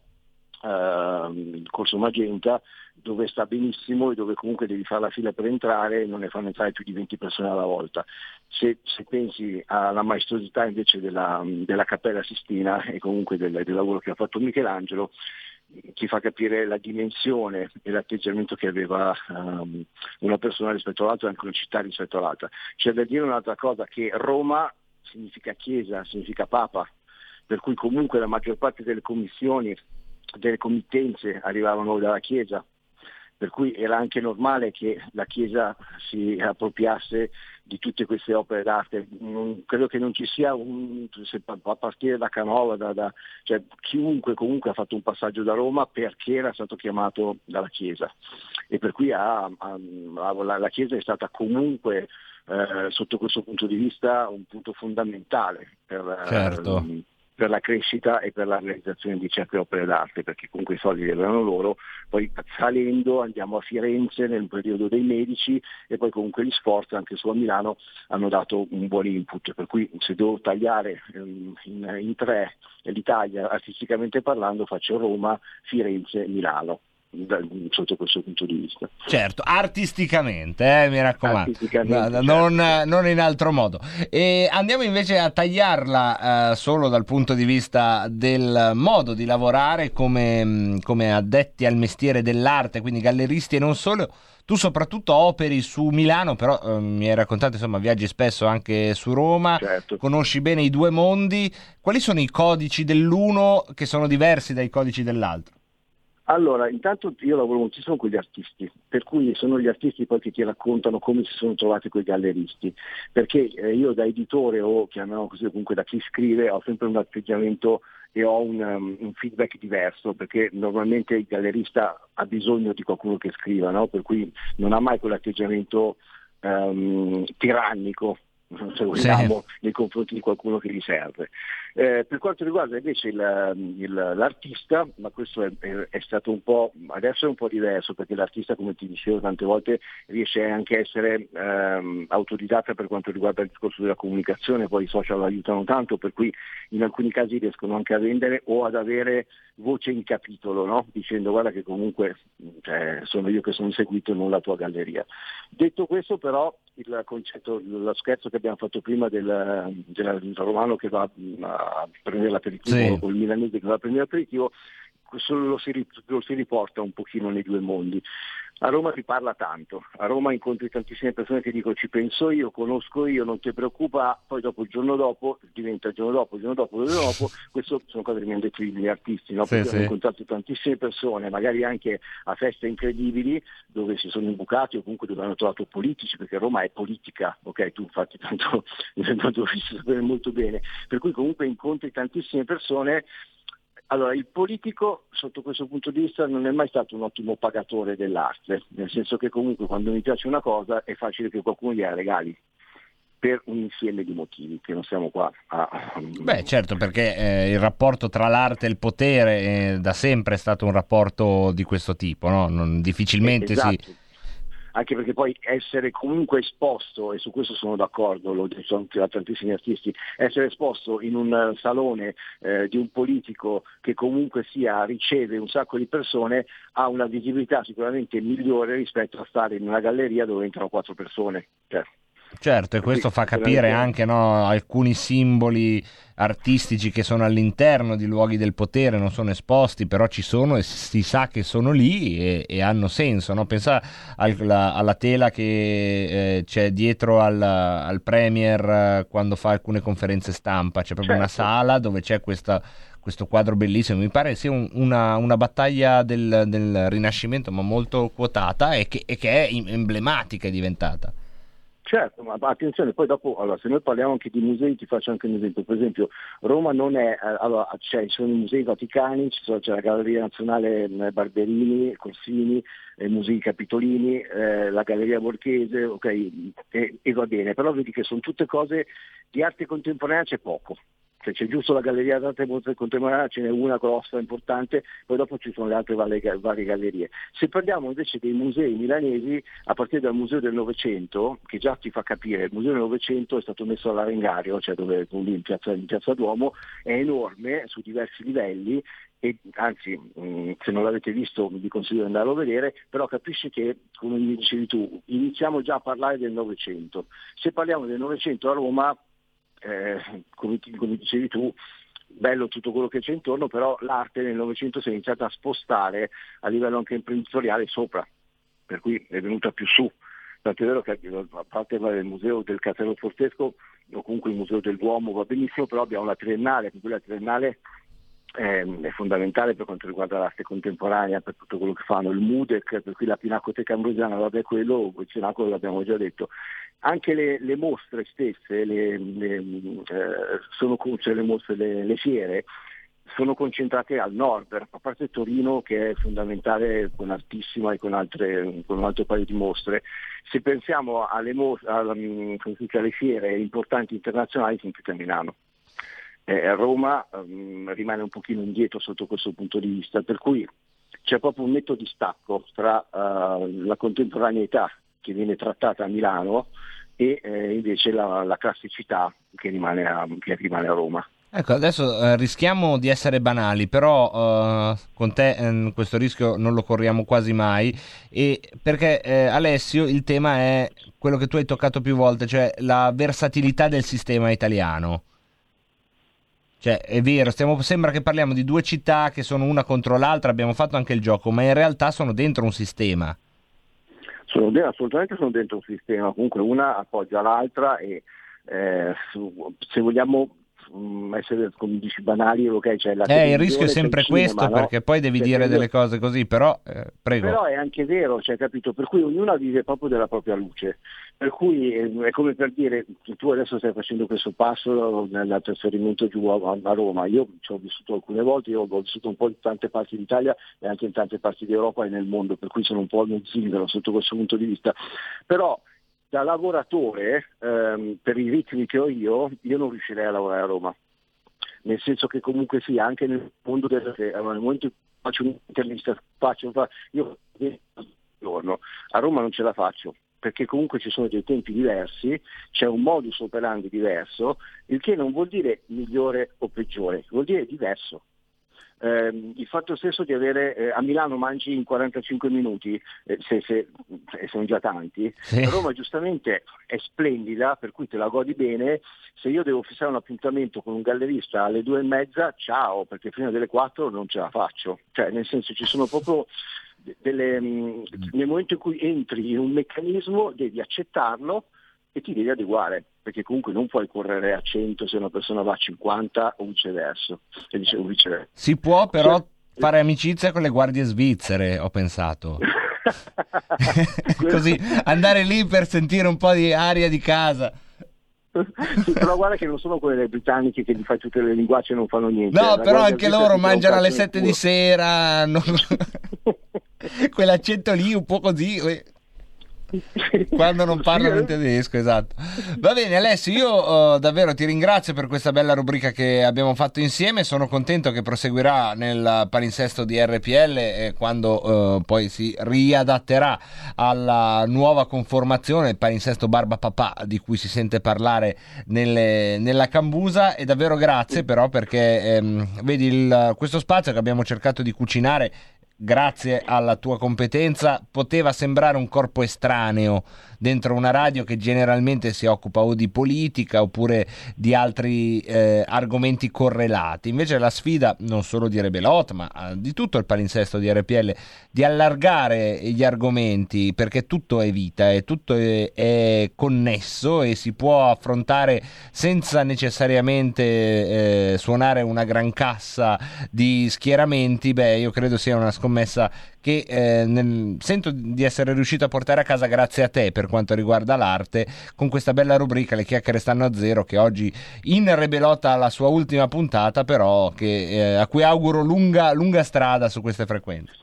il uh, Corso Magenta, dove sta benissimo e dove comunque devi fare la fila per entrare e non ne fanno entrare più di venti persone alla volta. Se, se pensi alla maestosità invece della, della Cappella Sistina e comunque del, del lavoro che ha fatto Michelangelo, ti fa capire la dimensione e l'atteggiamento che aveva um, una persona rispetto all'altra e anche una città rispetto all'altra. C'è da dire un'altra cosa, che Roma significa chiesa, significa papa, per cui comunque la maggior parte delle commissioni, delle committenze arrivavano dalla Chiesa, per cui era anche normale che la Chiesa si appropriasse di tutte queste opere d'arte. Non, credo che non ci sia un, se, a partire da Canova, da, da, cioè, chiunque comunque ha fatto un passaggio da Roma perché era stato chiamato dalla Chiesa, e per cui ha, ha, la, la Chiesa è stata comunque eh, sotto questo punto di vista un punto fondamentale per, certo. eh, per la crescita e per la realizzazione di certe opere d'arte, perché comunque i soldi erano loro. Poi salendo andiamo a Firenze nel periodo dei Medici, e poi comunque gli sforzi anche su a Milano hanno dato un buon input, per cui se devo tagliare in, in tre l'Italia artisticamente parlando, faccio Roma, Firenze, Milano. Da, sotto questo punto di vista, certo, artisticamente, eh, mi raccomando, no, certo. non, non in altro modo. E andiamo invece a tagliarla eh, solo dal punto di vista del modo di lavorare come, come addetti al mestiere dell'arte, quindi galleristi e non solo. Tu soprattutto operi su Milano, però eh, mi hai raccontato, insomma, viaggi spesso anche su Roma, certo. Conosci bene i due mondi. Quali sono i codici dell'uno che sono diversi dai codici dell'altro? Allora, intanto io lavoro moltissimo con gli artisti, per cui sono gli artisti poi che ti raccontano come si sono trovati quei galleristi, perché io da editore o chiamiamolo così, comunque da chi scrive, ho sempre un atteggiamento e ho un, um, un feedback diverso, perché normalmente il gallerista ha bisogno di qualcuno che scriva, no? Per cui non ha mai quell'atteggiamento um, tirannico, se vogliamo, sì, nei confronti di qualcuno che gli serve. Eh, per quanto riguarda invece il, il, l'artista, ma questo è, è stato un po', adesso è un po' diverso, perché l'artista, come ti dicevo tante volte, riesce anche a essere ehm, autodidatta per quanto riguarda il discorso della comunicazione, poi i social aiutano tanto, per cui in alcuni casi riescono anche a vendere o ad avere voce in capitolo, no? Dicendo guarda che comunque cioè, sono io che sono seguito, non la tua galleria. Detto questo, però, il concetto, lo scherzo che abbiamo fatto prima del, del romano che va a prendere l'aperitivo, sì, o il milanese che va a prendere l'aperitivo, lo si, lo si riporta un pochino nei due mondi. A Roma si parla tanto, a Roma incontri tantissime persone che dicono ci penso io, conosco io, non ti preoccupa, poi dopo il giorno dopo, diventa il giorno dopo, il giorno dopo, il giorno dopo, questo sono cose che mi hanno detto gli artisti, no? Perché sì, hanno incontrato tantissime persone, magari anche a feste incredibili, dove si sono imbucati o comunque dove hanno trovato politici, perché Roma è politica, ok, tu infatti tanto dovresti sapere molto bene, per cui comunque incontri tantissime persone. Allora, il politico, sotto questo punto di vista, non è mai stato un ottimo pagatore dell'arte, nel senso che comunque quando mi piace una cosa è facile che qualcuno gliela regali, per un insieme di motivi, che non siamo qua a... Beh, certo, perché eh, il rapporto tra l'arte e il potere eh, da sempre è stato un rapporto di questo tipo, no? Non, difficilmente eh, esatto. si... Anche perché poi essere comunque esposto, e su questo sono d'accordo, lo dico anche a tantissimi artisti, essere esposto in un salone eh, di un politico che comunque sia riceve un sacco di persone ha una visibilità sicuramente migliore rispetto a stare in una galleria dove entrano quattro persone. Cioè. Certo, e questo fa capire anche, no, alcuni simboli artistici che sono all'interno di luoghi del potere, non sono esposti, però ci sono e si sa che sono lì e, e hanno senso, no? Pensa alla, alla tela che eh, c'è dietro al, al Premier quando fa alcune conferenze stampa, c'è proprio certo. una sala dove c'è questa, questo quadro bellissimo, mi pare sia un, una, una battaglia del, del Rinascimento ma molto quotata e che, e che è emblematica, è diventata. Certo, ma attenzione, poi dopo, allora, se noi parliamo anche di musei, ti faccio anche un esempio, per esempio Roma non è, allora c'è, ci sono i musei vaticani, c'è la Galleria Nazionale Barberini, Corsini, i Musei Capitolini, eh, la Galleria Borghese, ok, e, e va bene, però vedi che sono tutte cose di arte contemporanea, c'è poco. Cioè, c'è giusto la Galleria d'Arte Contemporanea, ce n'è una grossa, importante, poi dopo ci sono le altre varie, varie gallerie. Se parliamo invece dei musei milanesi, a partire dal Museo del Novecento, che già ti fa capire, il Museo del Novecento è stato messo all'Arengario, cioè dove, lì in piazza, in piazza Duomo, è enorme su diversi livelli, e anzi, se non l'avete visto vi consiglio di andarlo a vedere, però capisci che, come mi dicevi tu, iniziamo già a parlare del Novecento. Se parliamo del Novecento a Roma, Eh, come, come dicevi tu, bello tutto quello che c'è intorno, però l'arte nel Novecento si è iniziata a spostare a livello anche imprenditoriale sopra, per cui è venuta più su, tanto è vero che a parte il museo del Castello Fortesco o comunque il museo del Duomo va benissimo, però abbiamo la Triennale, quella Triennale è fondamentale per quanto riguarda l'arte contemporanea, per tutto quello che fanno, il MUDEC, per cui la Pinacoteca Ambrosiana, vabbè quello, il Cenacolo l'abbiamo già detto. Anche le, le mostre stesse, le, le, eh, sono, cioè le, mostre, le, le fiere, sono concentrate al nord, a parte Torino che è fondamentale con Altissima e con, altre, con un altro paio di mostre. Se pensiamo alle, mos- alle, alle fiere importanti internazionali, sono tutte a Milano. Eh, Roma um, rimane un pochino indietro sotto questo punto di vista, per cui c'è proprio un netto distacco tra uh, la contemporaneità che viene trattata a Milano e eh, invece la, la classicità che rimane a, che rimane a Roma. Ecco, adesso eh, rischiamo di essere banali, però eh, con te eh, questo rischio non lo corriamo quasi mai, e perché eh, Alessio, il tema è quello che tu hai toccato più volte, cioè la versatilità del sistema italiano. Cioè, è vero, stiamo, sembra che parliamo di due città che sono una contro l'altra, abbiamo fatto anche il gioco, ma in realtà sono dentro un sistema. Sono, assolutamente sono dentro un sistema, comunque una appoggia l'altra e eh, su, se vogliamo mh, essere, come dici, banali, ok, cioè la eh, il rischio è sempre questo, cinema, perché no? Poi devi cioè, dire delle cose così, però eh, prego. Però è anche vero, cioè, capito, per cui ognuna vive proprio della propria luce. Per cui è come per dire, tu adesso stai facendo questo passo nel trasferimento giù a Roma, io ci ho vissuto alcune volte, io ho vissuto un po' in tante parti d'Italia e anche in tante parti d'Europa e nel mondo, per cui sono un po' uno zingaro sotto questo punto di vista, però da lavoratore, ehm, per i ritmi che ho io, io non riuscirei a lavorare a Roma, nel senso che comunque sì, anche nel mondo del... nel momento in cui faccio un'intervista, faccio, io giorno a Roma non ce la faccio, perché comunque ci sono dei tempi diversi, c'è un modus operandi diverso, il che non vuol dire migliore o peggiore, vuol dire diverso. Eh, il fatto stesso di avere, eh, a Milano mangi in quarantacinque minuti, eh, se, se, se sono già tanti, sì. Roma giustamente è splendida, per cui te la godi bene, se io devo fissare un appuntamento con un gallerista alle due e mezza, ciao, perché prima delle quattro non ce la faccio, cioè nel senso ci sono proprio... delle, nel momento in cui entri in un meccanismo devi accettarlo e ti devi adeguare, perché comunque non puoi correre a cento se una persona va a cinquanta o viceversa. Si può però cioè, fare amicizia con le guardie svizzere, ho pensato. Così andare lì per sentire un po' di aria di casa. Sì, però guarda che non sono quelle britanniche che gli fai tutte le linguacce e non fanno niente. No, la però anche loro mangiano alle sette di sera, non... quell'accento lì un po' così quando non parlano in tedesco. Esatto. Va bene Alessio, io uh, davvero ti ringrazio per questa bella rubrica che abbiamo fatto insieme, sono contento che proseguirà nel palinsesto di R P L eh, quando uh, poi si riadatterà alla nuova conformazione, il palinsesto Barba Papà di cui si sente parlare nelle, nella Cambusa, e davvero grazie però perché ehm, vedi il, questo spazio che abbiamo cercato di cucinare grazie alla tua competenza poteva sembrare un corpo estraneo dentro una radio che generalmente si occupa o di politica oppure di altri eh, argomenti correlati. Invece la sfida non solo di Rebelot ma di tutto il palinsesto di R P L di allargare gli argomenti, perché tutto è vita e tutto è, è connesso e si può affrontare senza necessariamente eh, suonare una gran cassa di schieramenti. Beh, io credo sia una scom- messa che eh, nel, sento di essere riuscito a portare a casa grazie a te per quanto riguarda l'arte, con questa bella rubrica Le chiacchiere stanno a zero, che oggi in Rebelota la sua ultima puntata, però che, eh, a cui auguro lunga, lunga strada su queste frequenze.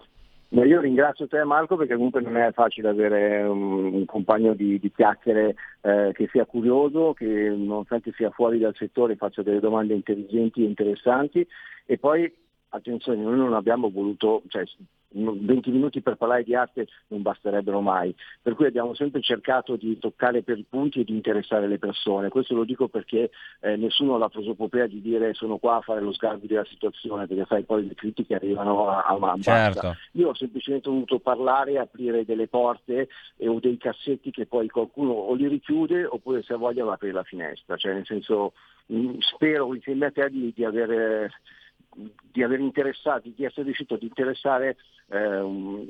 Beh, io ringrazio te Marco, perché comunque non è facile avere un, un compagno di, di chiacchiere eh, che sia curioso, che nonostante sia fuori dal settore faccia delle domande intelligenti e interessanti. E poi attenzione, noi non abbiamo voluto, cioè venti minuti per parlare di arte non basterebbero mai, per cui abbiamo sempre cercato di toccare per i punti e di interessare le persone. Questo lo dico perché eh, nessuno ha la prosopopea di dire sono qua a fare lo sgarbo della situazione, perché sai poi le critiche arrivano a, a man certo. Basta. Io ho semplicemente voluto parlare e aprire delle porte eh, o dei cassetti che poi qualcuno o li richiude oppure se ha voglia va a aprire la finestra, cioè nel senso mh, spero insieme a te di, di avere di aver interessato, di essere riuscito ad interessare eh, un,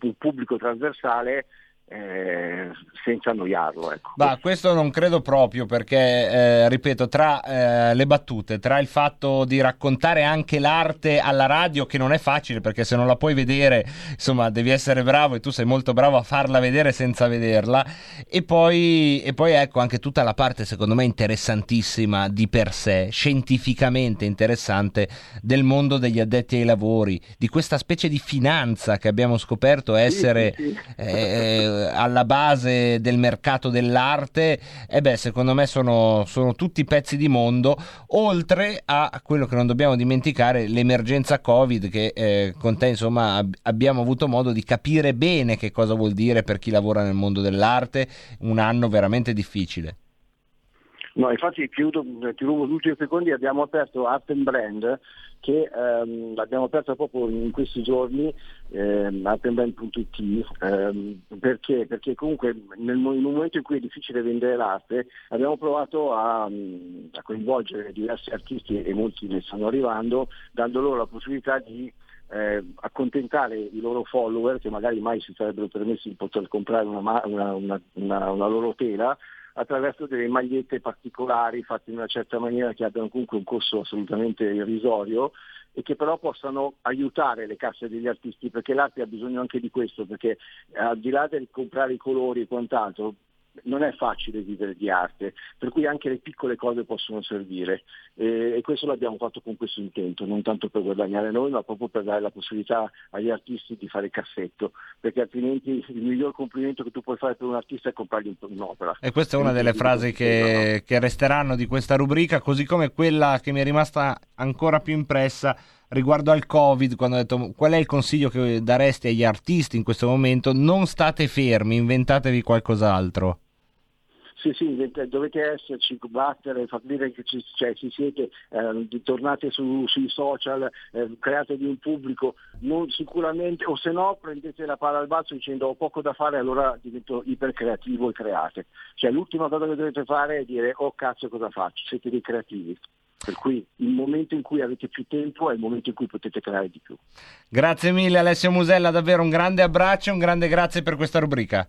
un pubblico trasversale eh, senza annoiarlo, ecco. Bah, questo non credo proprio, perché eh, ripeto, tra eh, le battute, tra il fatto di raccontare anche l'arte alla radio, che non è facile perché se non la puoi vedere insomma devi essere bravo, e tu sei molto bravo a farla vedere senza vederla, e poi, e poi ecco anche tutta la parte secondo me interessantissima di per sé, scientificamente interessante, del mondo degli addetti ai lavori, di questa specie di finanza che abbiamo scoperto essere sì, sì, sì. Eh, alla base del mercato dell'arte. E beh, secondo me sono, sono tutti pezzi di mondo, oltre a quello che non dobbiamo dimenticare, l'emergenza Covid, che eh, con te insomma ab- abbiamo avuto modo di capire bene che cosa vuol dire per chi lavora nel mondo dell'arte, un anno veramente difficile. No, infatti chiudo, ti rubo gli ultimi secondi, abbiamo aperto Art and Brand, che ehm, l'abbiamo aperta proprio in questi giorni, ehm, artandbrand punto it, ehm, perché? Perché comunque nel, in un momento in cui è difficile vendere l'arte abbiamo provato a, a coinvolgere diversi artisti, e molti ne stanno arrivando, dando loro la possibilità di Eh, accontentare i loro follower che magari mai si sarebbero permessi di poter comprare una, una, una, una, una loro tela, attraverso delle magliette particolari fatte in una certa maniera, che abbiano comunque un costo assolutamente irrisorio e che però possano aiutare le casse degli artisti, perché l'arte ha bisogno anche di questo, perché al di là del comprare i colori e quant'altro non è facile vivere di arte, per cui anche le piccole cose possono servire, e, e questo l'abbiamo fatto con questo intento, non tanto per guadagnare noi ma proprio per dare la possibilità agli artisti di fare il cassetto, perché altrimenti il miglior complimento che tu puoi fare per un artista è comprargli un'opera. E questa è una delle frasi che, che resteranno di questa rubrica, così come quella che mi è rimasta ancora più impressa riguardo al Covid, quando ho detto qual è il consiglio che daresti agli artisti in questo momento: non state fermi, inventatevi qualcos'altro. Sì, sì, dovete esserci, battere, far dire che ci, cioè, ci siete, eh, tornate su, sui social, eh, createvi un pubblico, non sicuramente, o se no prendete la palla al balzo dicendo ho poco da fare, allora divento ipercreativo e create. Cioè l'ultima cosa che dovete fare è dire oh cazzo cosa faccio, siete dei creativi. Per cui il momento in cui avete più tempo è il momento in cui potete creare di più. Grazie mille Alessio Musella, davvero un grande abbraccio e un grande grazie per questa rubrica.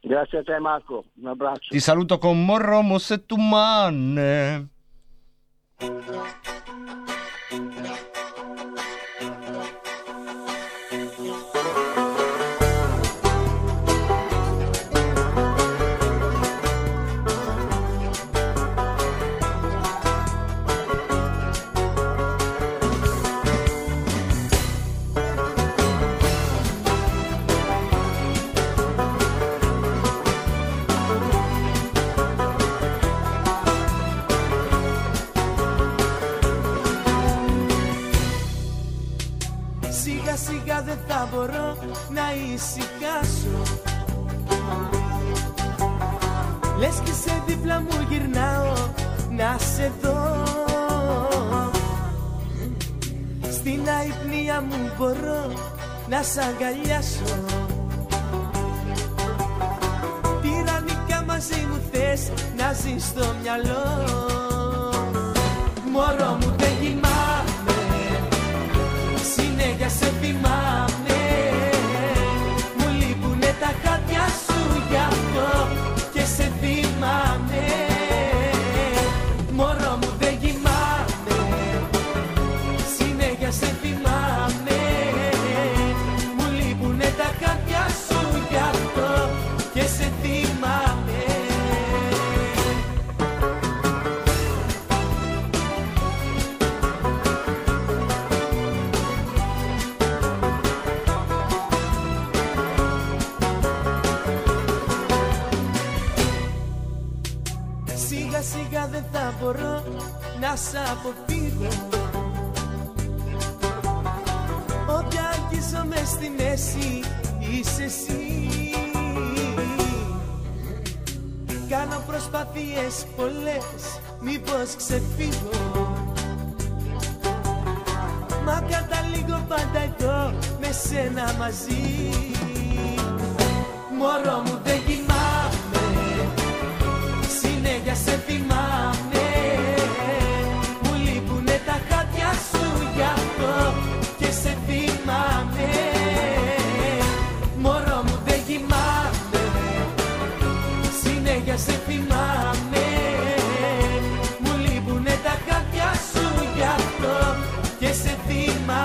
Grazie a te Marco, un abbraccio. Ti saluto con Morromo Settuman. Σιγά δεν θα μπορώ να ησυχάσω. Λες και σε δίπλα μου γυρνάω να σε δω. Στην αϊπνία μου μπορώ να σ' αγκαλιάσω. Τυραννικά μαζί μου θες να ζεις στο μυαλό. Μωρό μου δεν κοιμάμαι, συνέχεια σε θυμάμαι. Μου λείπουνε τα χάτια σου γι' αυτό και σε θυμάμαι. Μωρό μου δεν κοιμάμαι, συνέχεια σε θυμάμαι. Μου λείπουνε τα χάτια σου γι' αυτό και σε θυμάμαι. Σιγά δεν θα μπορώ να σ' αποφύγω. Όποια αγγίζομαι στη μέση είσαι εσύ. Κάνω προσπάθειες πολλές μήπως ξεφύγω, μα καταλήγω πάντα εδώ με σένα μαζί. Μωρό μου δεν κοιμάμαι, συνέχεια σε θυμάμαι. Μου λείπουνε τα χάτια σου γι' αυτό και σε θυμάμαι. Μωρό μου δεν κοιμάμαι, συνέχεια σε θυμάμαι. Μου λείπουνε τα χάτια σου γι' αυτό και σε θυμάμαι.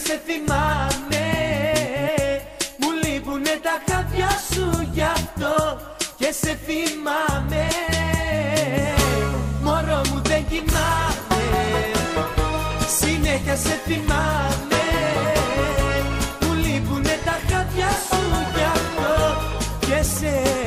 Σε θυμάμαι, μου λείπουνε τα χάδια σου γι' αυτό και σε θυμάμαι. Μωρό μου δεν κοιμάμαι, συνέχεια σε θυμάμαι. Μου λείπουνε τα χάδια σου γι' αυτό και σε θυμάμαι.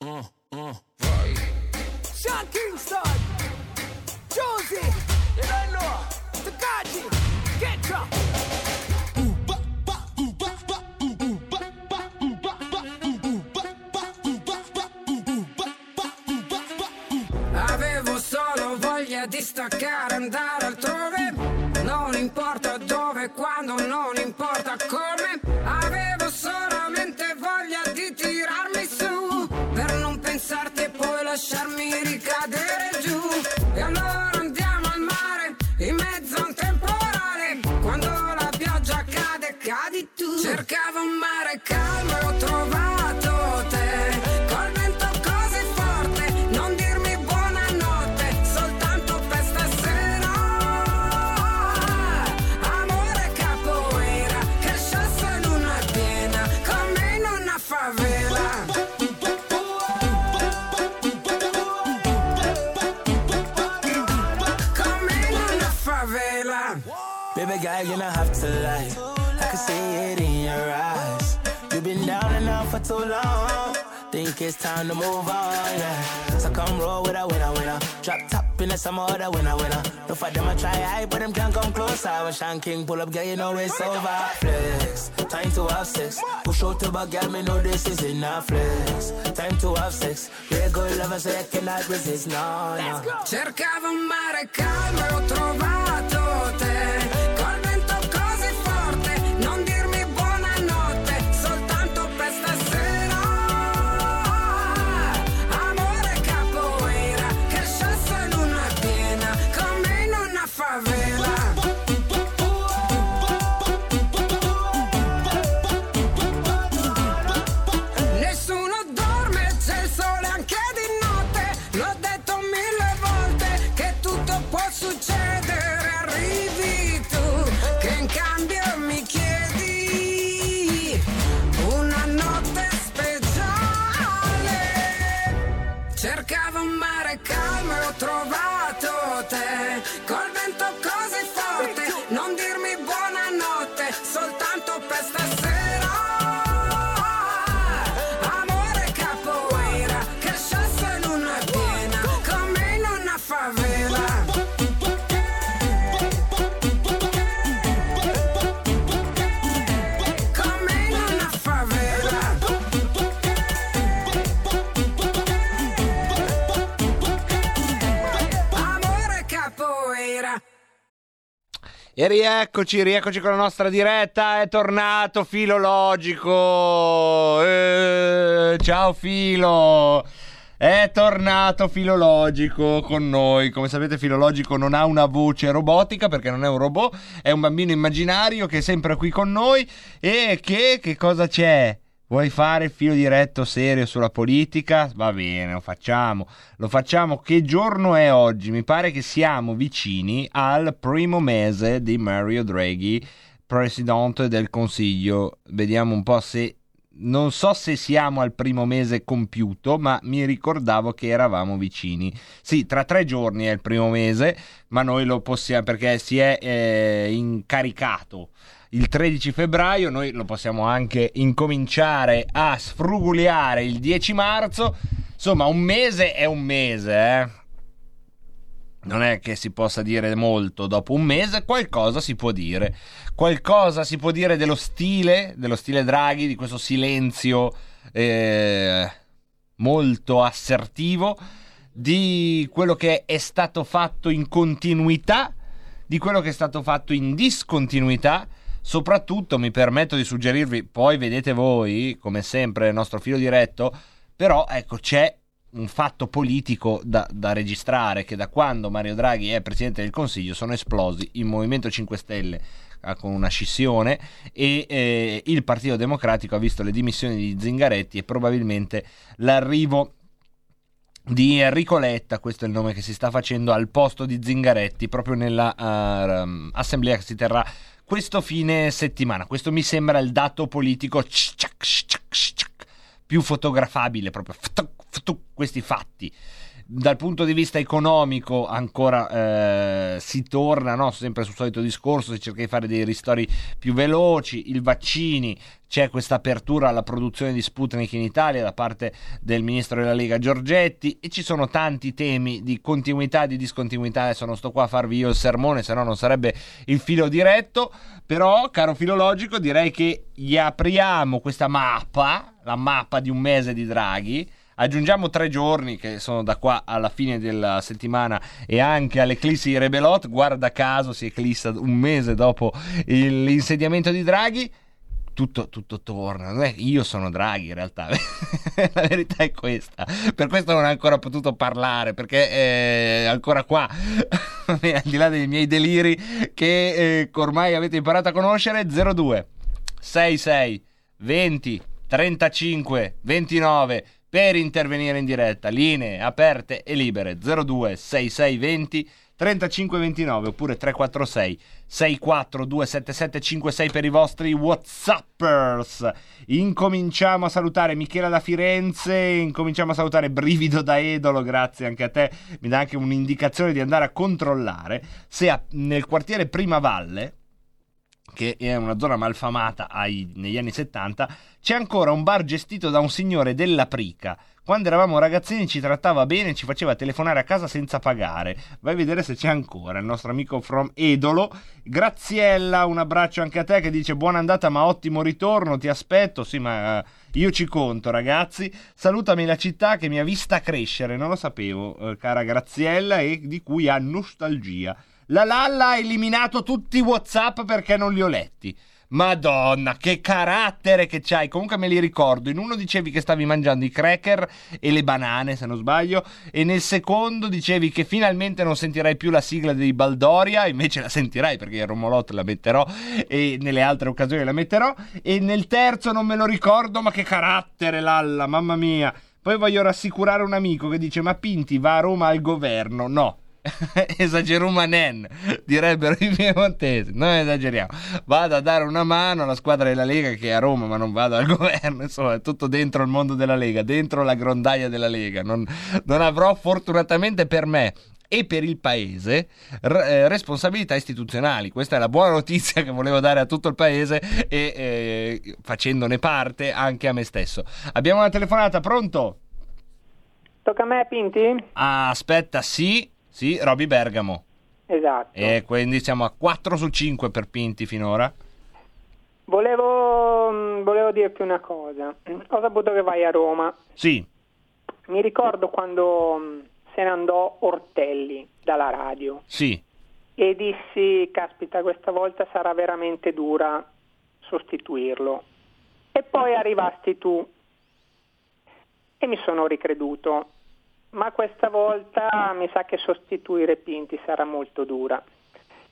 Oh, oh, vai. Sean Kingston, Josie, Eleno, Takagi, Getcha. Di staccare, andare altrove, non importa dove, quando, non importa come, avevo solamente voglia di tirarmi su, per non pensarti e poi lasciarmi ricadere giù, e allora andiamo al mare, in mezzo a un temporale, quando la pioggia cade, cadi tu, cercavo un mare calmo e ho trovato te. You're gonna have to lie. I can see it in your eyes. You've been down and out for too long. Think it's time to move on, yeah. So come roll with a winner, winner. Drop top in the summer, other winner, winner. No for them I try high, but them can't come close. I was Sean King, pull up, girl, you know it's over. Flex, time to have sex. Push out to back, girl, me know this is enough. Flex, time to have sex. Regular lover, so you cannot resist, no, no. Cercavo un mare calmo e ho trovato te. E rieccoci, rieccoci con la nostra diretta, è tornato Filologico, eh, ciao Filo, è tornato Filologico con noi. Come sapete Filologico non ha una voce robotica perché non è un robot, è un bambino immaginario che è sempre qui con noi e che, che cosa c'è? Vuoi fare il filo diretto serio sulla politica? Va bene, lo facciamo. Lo facciamo. Che giorno è oggi? Mi pare che siamo vicini al primo mese di Mario Draghi, presidente del Consiglio. Vediamo un po' se... Non so se siamo al primo mese compiuto, ma mi ricordavo che eravamo vicini. Sì, tra tre giorni è il primo mese, ma noi lo possiamo... perché si è eh, incaricato... Il tredici febbraio noi lo possiamo anche incominciare a sfrugugliare il dieci marzo. Insomma, un mese è un mese, eh? Non è che si possa dire molto dopo un mese, qualcosa si può dire. Qualcosa si può dire dello stile, dello stile Draghi, di questo silenzio eh, molto assertivo, di quello che è stato fatto in continuità, di quello che è stato fatto in discontinuità. Soprattutto mi permetto di suggerirvi, poi vedete voi, come sempre, il nostro filo diretto, però ecco c'è un fatto politico da, da registrare, che da quando Mario Draghi è Presidente del Consiglio sono esplosi il Movimento cinque Stelle con una scissione e eh, il Partito Democratico ha visto le dimissioni di Zingaretti e probabilmente l'arrivo di Enrico Letta, questo è il nome che si sta facendo, al posto di Zingaretti, proprio nella uh, assemblea che si terrà questo fine settimana. Questo mi sembra il dato politico più fotografabile, proprio questi fatti. Dal punto di vista economico ancora eh, si torna, no? Sempre sul solito discorso, si cerca di fare dei ristori più veloci, i vaccini, c'è questa apertura alla produzione di Sputnik in Italia da parte del ministro della Lega Giorgetti, e ci sono tanti temi di continuità e di discontinuità. Adesso non sto qua a farvi io il sermone, se no non sarebbe il filo diretto, però caro filologico direi che gli apriamo questa mappa, la mappa di un mese di Draghi. Aggiungiamo tre giorni che sono da qua alla fine della settimana e anche all'eclissi di Rebelot, guarda caso si eclissa un mese dopo il, l'insediamento di Draghi. Tutto, tutto torna, non è che io sono Draghi in realtà, la verità è questa, per questo non ho ancora potuto parlare, perché è ancora qua, al di là dei miei deliri che eh, ormai avete imparato a conoscere. Zero due sei sei venti trentacinque ventinove per intervenire in diretta, linee aperte e libere, zero due sei sei venti trentacinque ventinove oppure tre quattro sei sei quattro due sette sette cinque sei per i vostri whatsappers. Incominciamo a salutare Michela da Firenze, incominciamo a salutare Brivido da Edolo, grazie anche a te, mi dà anche un'indicazione di andare a controllare se a, nel quartiere Primavalle, che è una zona malfamata ai, negli anni settanta, c'è ancora un bar gestito da un signore della Prica. Quando eravamo ragazzini ci trattava bene, ci faceva telefonare a casa senza pagare. Vai a vedere se c'è ancora il nostro amico from Edolo. Graziella, un abbraccio anche a te, che dice buona andata ma ottimo ritorno, ti aspetto. Sì, ma io ci conto, ragazzi. Salutami la città che mi ha vista crescere, non lo sapevo, eh, cara Graziella, e di cui ha nostalgia. La Lalla ha eliminato tutti i WhatsApp perché non li ho letti. Madonna, che carattere che c'hai. Comunque me li ricordo. In uno dicevi che stavi mangiando i cracker e le banane, se non sbaglio, e nel secondo dicevi che finalmente non sentirai più la sigla dei Baldoria, invece la sentirai perché il Romolot la metterò e nelle altre occasioni la metterò. E nel terzo non me lo ricordo, ma che carattere, Lalla, mamma mia. Poi voglio rassicurare un amico che dice ma Pinti va a Roma al governo. No, esagerumanen, direbbero i piemontesi, non esageriamo, vado a dare una mano alla squadra della Lega che è a Roma, ma non vado al governo, insomma è tutto dentro il mondo della Lega, dentro la grondaia della Lega. non, non avrò, fortunatamente per me e per il paese, r- responsabilità istituzionali. Questa è la buona notizia che volevo dare a tutto il paese e eh, facendone parte anche a me stesso. Abbiamo una telefonata, pronto? Tocca a me, Pinti? Ah, aspetta, sì Sì, Roby Bergamo. Esatto. E quindi siamo a quattro su cinque per Pinti finora. Volevo, volevo dirti una cosa. Ho saputo che vai a Roma. Sì. Mi ricordo quando se ne andò Ortelli dalla radio. Sì. E dissi, caspita, questa volta sarà veramente dura sostituirlo. E poi arrivasti tu. E mi sono ricreduto. Ma questa volta mi sa che sostituire Pinti sarà molto dura.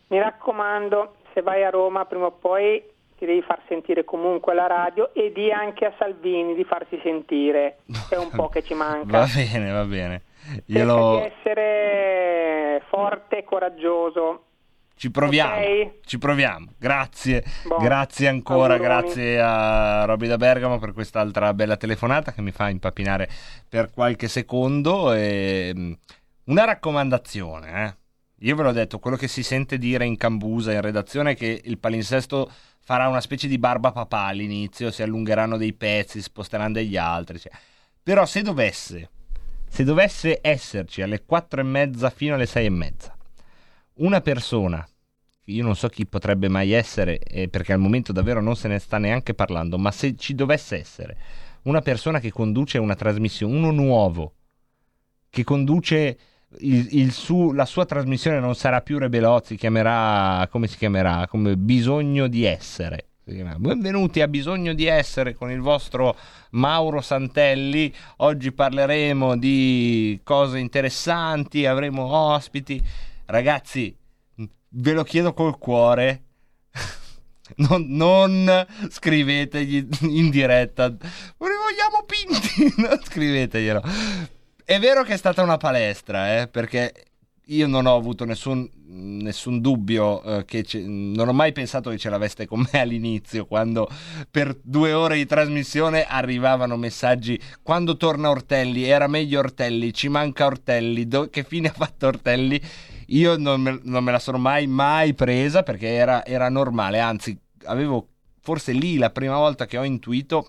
Mi raccomando, se vai a Roma prima o poi ti devi far sentire comunque la radio e di anche a Salvini di farsi sentire. È un po' che ci manca. Va bene, va bene. Glielo... Cerca di essere forte e coraggioso. Ci proviamo, okay. ci proviamo, grazie, bon. grazie ancora, Auguroni. Grazie a Roby da Bergamo per quest'altra bella telefonata che mi fa impappinare per qualche secondo. E una raccomandazione, eh. Io ve l'ho detto, quello che si sente dire in Cambusa, in redazione, è che il palinsesto farà una specie di Barba Papà all'inizio, si allungheranno dei pezzi, si sposteranno degli altri, cioè. Però se dovesse, se dovesse esserci alle quattro e mezza fino alle sei e mezza, una persona, io non so chi potrebbe mai essere, eh, perché al momento davvero non se ne sta neanche parlando, ma se ci dovesse essere una persona che conduce una trasmissione, uno nuovo, che conduce il, il su, la sua trasmissione, non sarà più Rebelot, si chiamerà, come si chiamerà? Come Bisogno di Essere. Benvenuti a Bisogno di Essere con il vostro Mauro Santelli. Oggi parleremo di cose interessanti, avremo ospiti. Ragazzi, ve lo chiedo col cuore, non, non scrivetegli in diretta, vogliamo Pinti, non scriveteglielo. È vero che è stata una palestra, eh, perché Io non ho avuto nessun, nessun dubbio, eh, che ce, non ho mai pensato che ce l'aveste con me all'inizio, quando per due ore di trasmissione arrivavano messaggi: quando torna Ortelli, era meglio Ortelli, ci manca Ortelli, do, che fine ha fatto Ortelli? Io non me, non me la sono mai mai presa, perché era, era normale, anzi avevo forse lì la prima volta che ho intuito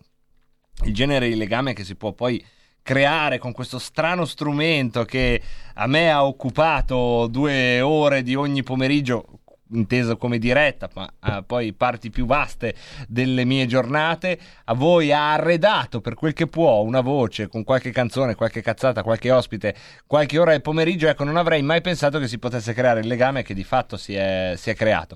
il genere di legame che si può poi creare con questo strano strumento che a me ha occupato due ore di ogni pomeriggio, inteso come diretta, ma poi parti più vaste delle mie giornate. A voi ha arredato per quel che può una voce con qualche canzone, qualche cazzata, qualche ospite, qualche ora del pomeriggio. Ecco, non avrei mai pensato che si potesse creare il legame che di fatto si è, si è creato,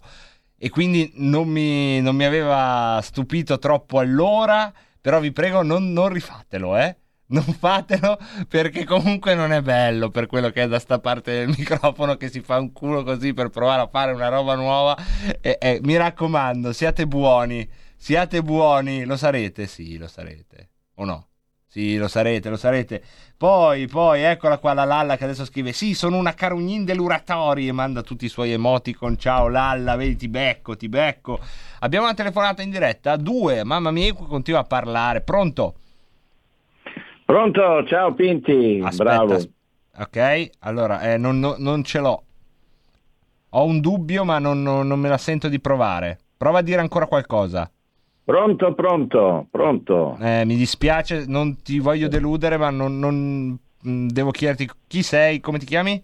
e quindi non mi, non mi aveva stupito troppo allora, però vi prego non, non rifatelo, eh? Non fatelo, perché comunque non è bello, per quello che è da sta parte del microfono che si fa un culo così per provare a fare una roba nuova. E, e, mi raccomando, siate buoni, siate buoni, lo sarete? Sì, lo sarete, o no? Sì, lo sarete, lo sarete. Poi, poi, eccola qua la Lalla che adesso scrive: sì, sono una carugnin dell'Uratori, e manda tutti i suoi emoticon. Ciao Lalla, vedi, ti becco, ti becco. Abbiamo una telefonata in diretta, due, mamma mia, continua a parlare. Pronto? Pronto, ciao Pinti. Aspetta, bravo. As- ok, allora eh, non, non, non ce l'ho. Ho un dubbio, ma non, non, non me la sento di provare. Prova a dire ancora qualcosa. Pronto, pronto, pronto. Eh, mi dispiace, non ti voglio deludere, ma non, non devo chiederti chi sei, come ti chiami?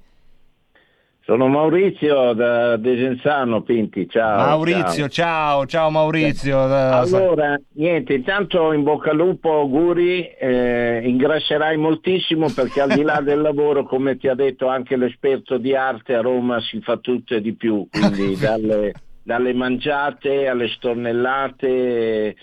Sono Maurizio da Desenzano, Pinti, ciao. Maurizio, ciao, ciao, ciao Maurizio. Allora, niente, intanto in bocca al lupo, auguri, eh, ingrasserai moltissimo, perché al di là del lavoro, come ti ha detto anche l'esperto di arte, a Roma si fa tutto e di più, quindi dalle, dalle mangiate alle stornellate...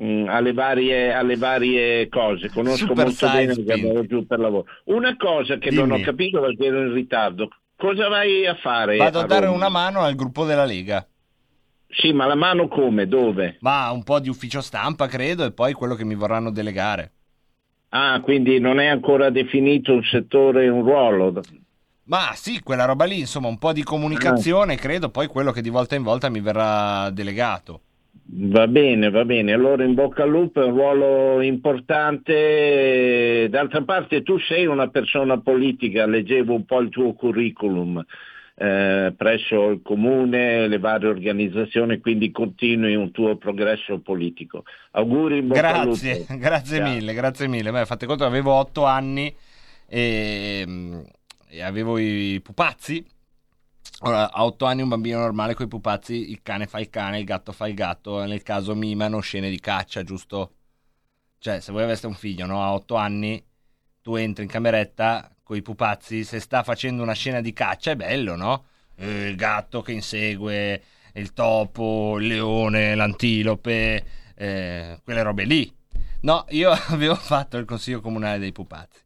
alle varie, alle varie cose. Conosco Super molto bene, perché giù per lavoro. Una cosa che Dimmi. non ho capito, perché ero in ritardo: cosa vai a fare? Vado a, a dare Roma? Una mano al gruppo della Lega. Sì, ma la mano come? Dove? Ma un po' di ufficio stampa, credo, e poi quello che mi vorranno delegare. Ah, quindi non è ancora definito un settore, un ruolo? Ma sì, quella roba lì, insomma, un po' di comunicazione, ah. credo, poi quello che di volta in volta mi verrà delegato. Va bene, va bene, allora in bocca al lupo, è un ruolo importante. D'altra parte tu sei una persona politica, leggevo un po' il tuo curriculum eh, presso il comune, le varie organizzazioni, quindi continui un tuo progresso politico. Auguri, in bocca grazie, al lupo. Grazie, ciao. mille, grazie mille. Beh, fate conto, avevo otto anni e, e avevo i pupazzi. Allora, a otto anni un bambino normale coi pupazzi, il cane fa il cane, il gatto fa il gatto, nel caso mimano scene di caccia, giusto? Cioè, se voi aveste un figlio, no? A otto anni tu entri in cameretta coi pupazzi, se sta facendo una scena di caccia è bello, no? Eh, il gatto che insegue il topo, il leone, l'antilope, eh, quelle robe lì. No, io avevo fatto il consiglio comunale dei pupazzi.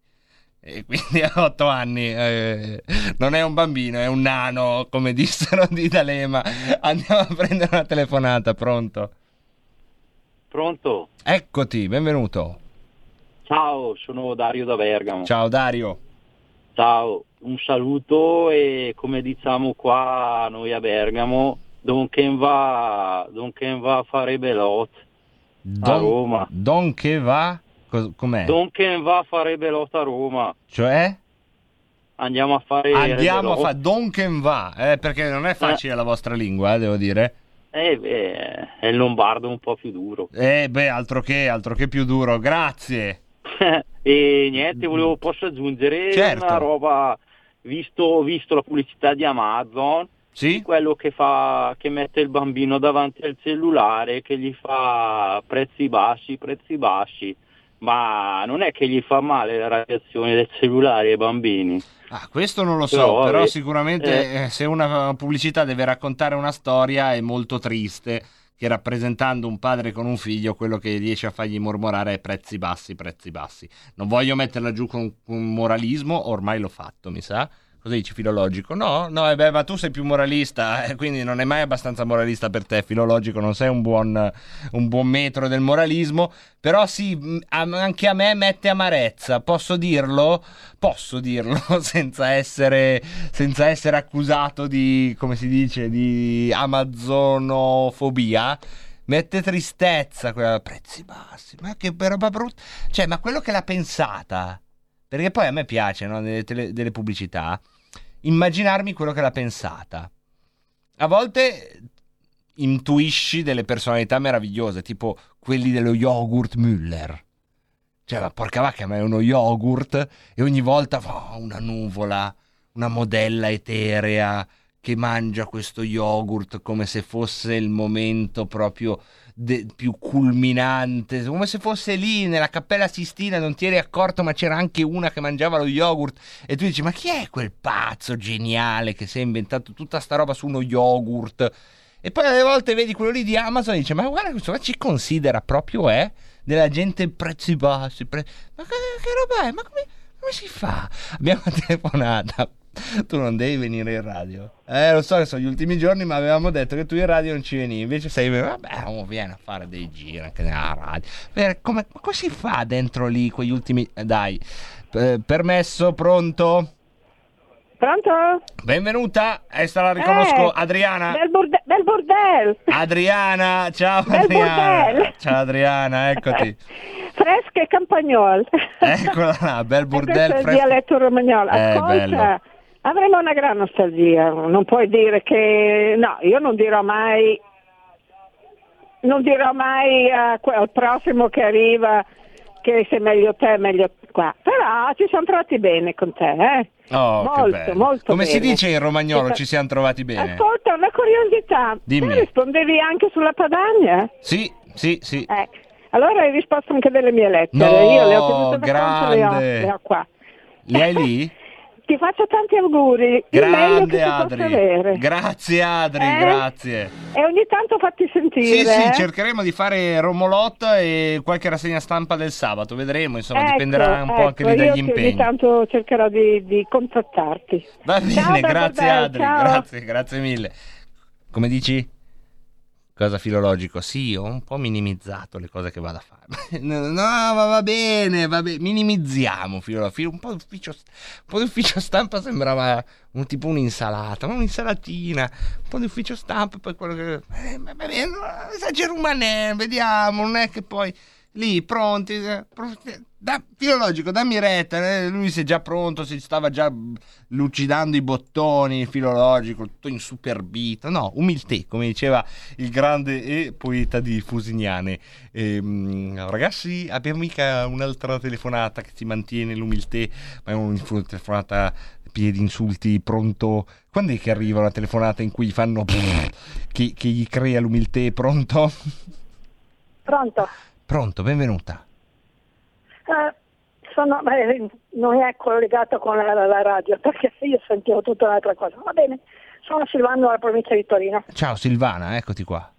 E quindi a otto anni eh, non è un bambino, è un nano, come dissero di D'Alema. Andiamo a prendere una telefonata. Pronto? Pronto? Eccoti, benvenuto. Ciao, sono Dario da Bergamo. Ciao Dario. Ciao, un saluto, e come diciamo qua noi a Bergamo, Don Ken va, Don Ken va a fare Rebelot a Roma. Don che va? Com'è? Don Ken va a fare Rebelot a Roma. Cioè? Andiamo a fare Andiamo Rebelot. a fare Don Ken va, eh, perché non è facile eh. la vostra lingua, eh, devo dire. Eh beh, è il lombardo un po' più duro. Eh beh, altro che, altro che più duro, grazie. E niente, volevo, posso aggiungere certo. una roba, visto, visto la pubblicità di Amazon, sì? Quello che fa, che mette il bambino davanti al cellulare, che gli fa prezzi bassi, prezzi bassi. Ma non è che gli fa male la radiazione del cellulare ai bambini? Ah, questo non lo so, però, però sicuramente eh, se una pubblicità deve raccontare una storia è molto triste, che rappresentando un padre con un figlio, quello che riesce a fargli mormorare è prezzi bassi, prezzi bassi. Non voglio metterla giù con un moralismo, ormai l'ho fatto, mi sa, Cosa dici, filologico? No, no, eh beh, ma tu sei più moralista, eh, quindi non è mai abbastanza moralista per te, filologico, non sei un buon, un buon metro del moralismo. Però sì, anche a me mette amarezza, posso dirlo? Posso dirlo senza essere, senza essere accusato di, come si dice, di amazonofobia. Mette tristezza quella a prezzi bassi, ma che roba brutta, cioè, ma quello che l'ha pensata... Perché poi a me piace, no, delle, tele, delle pubblicità, immaginarmi quello che l'ha pensata. A volte intuisci delle personalità meravigliose, tipo quelli dello yogurt Müller. Cioè, ma porca vacca, ma è uno yogurt e ogni volta oh, una nuvola, una modella eterea che mangia questo yogurt come se fosse il momento proprio... De, più culminante, come se fosse lì nella Cappella Sistina, non ti eri accorto ma c'era anche una che mangiava lo yogurt e tu dici ma chi è quel pazzo geniale che si è inventato tutta sta roba su uno yogurt? E poi alle volte vedi quello lì di Amazon e dici ma guarda questo qua ci considera proprio eh, della gente prezzi bassi pre... ma che, che roba è? Ma come, come si fa? Abbiamo telefonata. Tu non devi venire in radio. Eh, lo so che sono gli ultimi giorni, ma avevamo detto che tu in radio non ci venivi. Invece sei... Vabbè, oh, vieni a fare dei giri anche nella radio. Per, come, ma come si fa dentro lì quegli ultimi... Eh, dai, eh, permesso, pronto? Pronto? Benvenuta, essa la riconosco, eh, Adriana. Bel, burde- bel bordello. Adriana, ciao bel Adriana. Bordel. Ciao Adriana, eccoti. Fresca e campagnol. Eccola là, bel bordello. Questo è il dialetto romagnolo. Eh, ascolta... Bello. Avremo una gran nostalgia, non puoi dire che... No, io non dirò mai, non dirò mai al uh, prossimo che arriva che se meglio te, meglio qua. Però ci siamo trovati bene con te, eh? Oh, molto, che bello. Molto Come bene. Si dice in romagnolo, ci, ci siamo trovati bene? Ascolta, una curiosità. Dimmi. Tu rispondevi anche sulla Padania? Sì, sì, sì. Eh, allora hai risposto anche delle mie lettere. No, io le ho tenute grande. Vacanza, le ho, le ho qua. Le hai lì? Ti faccio tanti auguri, grande che Adri, avere. Grazie Adri, eh? Grazie. E ogni tanto fatti sentire. Sì, sì, eh? Cercheremo di fare Romolotta e qualche rassegna stampa del sabato, vedremo, insomma, ecco, dipenderà un ecco, po' anche lì dagli impegni. Ogni tanto cercherò di, di contattarti. Va bene, ciao, grazie bella, Adri, ciao. grazie, grazie mille. Come dici? Cosa filologico? Sì, ho un po' minimizzato le cose che vado a fare. No, no, ma va bene, va bene. Minimizziamo filologico. Un po' d'ufficio, un po' d'ufficio stampa sembrava un tipo un'insalata, ma un'insalatina. Un po' di ufficio stampa e poi quello che... Eh, va bene, esagero un vediamo, non è che poi... Lì, pronti... Da, filologico, dammi retta. Eh, lui si è già pronto, si stava già lucidando i bottoni, filologico, tutto insuperbito. No, umiltà, come diceva il grande e poeta di Fusignane. Ehm, ragazzi, abbiamo mica un'altra telefonata che si mantiene l'umiltà, ma è una telefonata piena di insulti, pronto? Quando è che arriva una telefonata in cui gli fanno che, che gli crea l'umiltà, pronto? Pronto. Pronto, benvenuta. Uh, sono, eh, non è collegato con la, la, la radio perché io sentivo tutta un'altra cosa. Va bene, sono Silvano dalla provincia di Torino. Ciao Silvana, eccoti qua.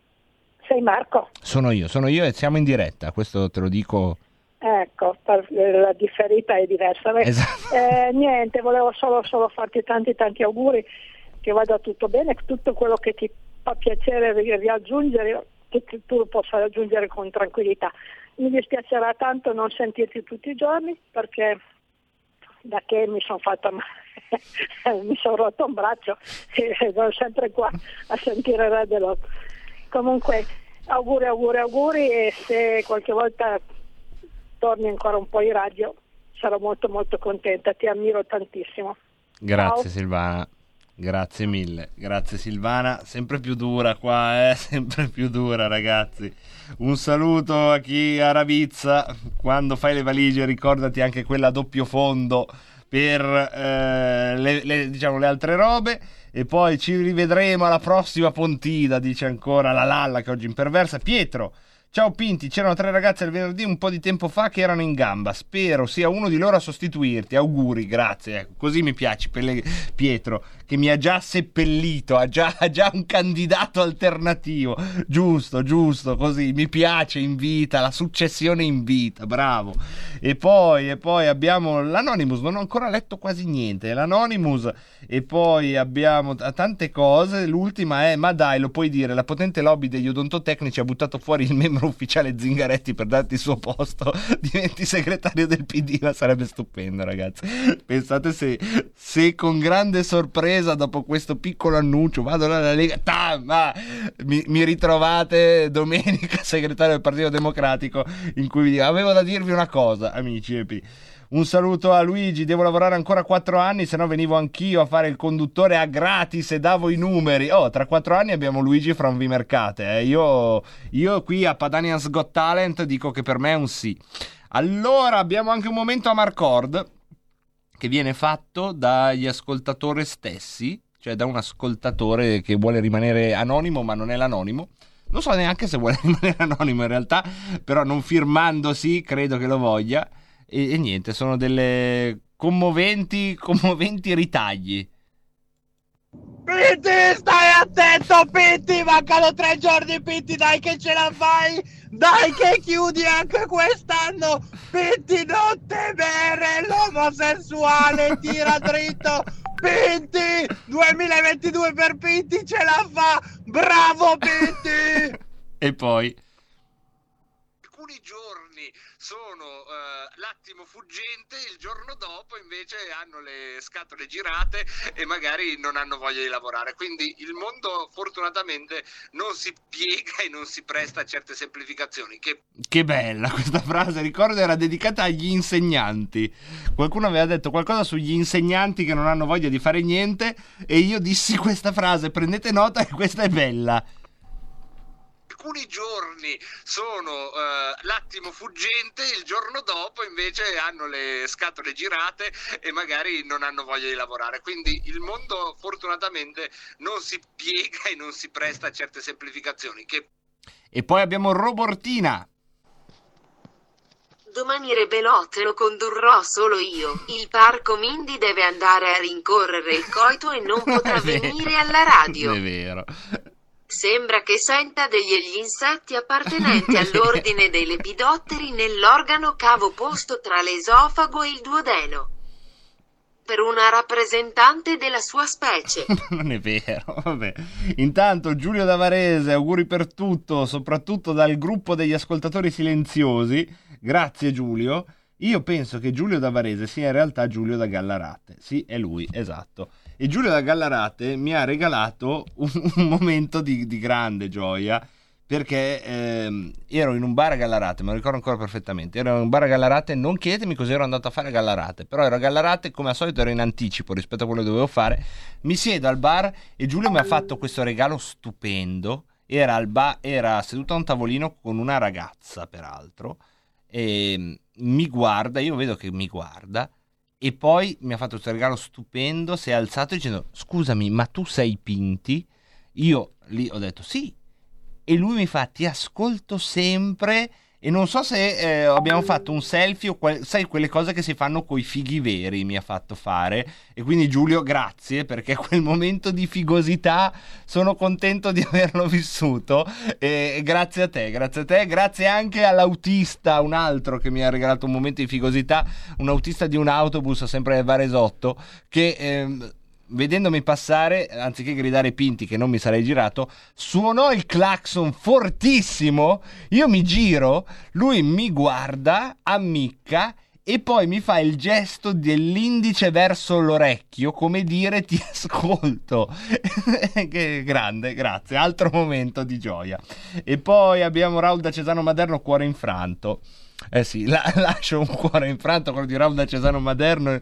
Sei Marco? Sono io, sono io e siamo in diretta, questo te lo dico. Ecco, per, la differita è diversa. Esatto. Eh, niente, volevo solo, solo farti tanti tanti auguri, che vada tutto bene, tutto quello che ti fa piacere riaggiungere, che tu lo possa raggiungere con tranquillità. Mi dispiacerà tanto non sentirti tutti i giorni perché da che mi sono fatta male, mi sono rotto un braccio e sono sempre qua a sentire Rebelot. Comunque auguri, auguri, auguri e se qualche volta torni ancora un po' in radio sarò molto molto contenta, ti ammiro tantissimo. Grazie. Ciao. Silvana. Grazie mille, grazie Silvana, sempre più dura qua, eh? Sempre più dura ragazzi. Un saluto a chi a Ravizza, quando fai le valigie ricordati anche quella a doppio fondo per eh, le, le, diciamo, le altre robe. E poi ci rivedremo alla prossima Pontida, dice ancora la Lalla che oggi imperversa. Pietro, Ciao Pinti, c'erano tre ragazze il venerdì un po' di tempo fa che erano in gamba, spero sia uno di loro a sostituirti, auguri, grazie. Ecco, così mi piace Pelle... Pietro, che mi ha già seppellito, ha già, ha già un candidato alternativo, giusto, giusto, così, mi piace in vita, la successione in vita, bravo. E poi, e poi abbiamo l'Anonymous, non ho ancora letto quasi niente, l'Anonymous, e poi abbiamo t- tante cose, l'ultima è, ma dai, lo puoi dire, la potente lobby degli odontotecnici ha buttato fuori il membro ufficiale Zingaretti per darti il suo posto, diventi segretario del P D, ma sarebbe stupendo, ragazzi. Pensate se, se con grande sorpresa dopo questo piccolo annuncio vado alla Lega, tam, ah, mi, mi ritrovate domenica segretario del Partito Democratico, in cui vi dico, avevo da dirvi una cosa, amici del P D. Un saluto a Luigi, devo lavorare ancora quattro anni, se no venivo anch'io a fare il conduttore a gratis e davo i numeri. Oh, tra quattro anni abbiamo Luigi from Vimercate, eh. io, io qui a Padanian's Got Talent dico che per me è un sì. Allora abbiamo anche un momento a Marcord che viene fatto dagli ascoltatori stessi, cioè da un ascoltatore che vuole rimanere anonimo ma non è l'anonimo. Non so neanche se vuole rimanere anonimo in realtà, però non firmandosi credo che lo voglia. E, e niente, sono delle commoventi, commoventi ritagli. Pitti, stai attento, Pitti, mancano tre giorni, Pitti, dai che ce la fai, dai che chiudi anche quest'anno, Pitti, non temere, l'omosessuale tira dritto, Pitti, duemilaventidue per Pitti ce la fa, bravo Pitti! E poi? Alcuni giorni sono uh, l'attimo fuggente, il giorno dopo invece hanno le scatole girate e magari non hanno voglia di lavorare, quindi il mondo fortunatamente non si piega e non si presta a certe semplificazioni. Che, che bella questa frase, ricordo era dedicata agli insegnanti, qualcuno aveva detto qualcosa sugli insegnanti che non hanno voglia di fare niente e io dissi questa frase, prendete nota che questa è bella. Alcuni giorni sono uh, l'attimo fuggente, il giorno dopo invece hanno le scatole girate e magari non hanno voglia di lavorare, quindi il mondo fortunatamente non si piega e non si presta a certe semplificazioni. Che... E poi abbiamo Robortina. Domani Rebelot lo condurrò solo io. Il parco Mindy deve andare a rincorrere il coito e non potrà venire alla radio. È vero. Sembra che senta degli insetti appartenenti all'ordine dei lepidotteri nell'organo cavo posto tra l'esofago e il duodeno. Per una rappresentante della sua specie. Non è vero, vabbè. Intanto Giulio da Varese, auguri per tutto, soprattutto dal gruppo degli ascoltatori silenziosi. Grazie Giulio. Io penso che Giulio da Varese sia in realtà Giulio da Gallarate. Sì, è lui, esatto. E Giulio da Gallarate mi ha regalato un, un momento di, di grande gioia, perché ehm, ero in un bar a Gallarate, me lo ricordo ancora perfettamente, ero in un bar a Gallarate, non chiedetemi cosa ero andato a fare a Gallarate, però ero a Gallarate, come al solito ero in anticipo rispetto a quello che dovevo fare, mi siedo al bar e Giulio mi ha fatto questo regalo stupendo, era, al bar, era seduto a un tavolino con una ragazza peraltro, e mi guarda, io vedo che mi guarda, e poi mi ha fatto questo regalo stupendo, si è alzato dicendo scusami ma tu sei Pinti? Io lì ho detto sì, e lui mi fa ti ascolto sempre, e non so se eh, abbiamo fatto un selfie o qual- sai quelle cose che si fanno coi fighi veri, mi ha fatto fare, e quindi Giulio grazie, perché quel momento di figosità sono contento di averlo vissuto, e grazie a te, grazie a te, grazie anche all'autista, un altro che mi ha regalato un momento di figosità, un autista di un autobus sempre del Varesotto che ehm, vedendomi passare, anziché gridare Pinti che non mi sarei girato, suonò il clacson fortissimo, io mi giro, lui mi guarda, ammicca e poi mi fa il gesto dell'indice verso l'orecchio come dire ti ascolto. Che grande, grazie, altro momento di gioia. E poi abbiamo Raul da Cesano Maderno, cuore infranto. Eh sì, la, lascio un cuore infranto, quello di Raul da Cesano Maderno.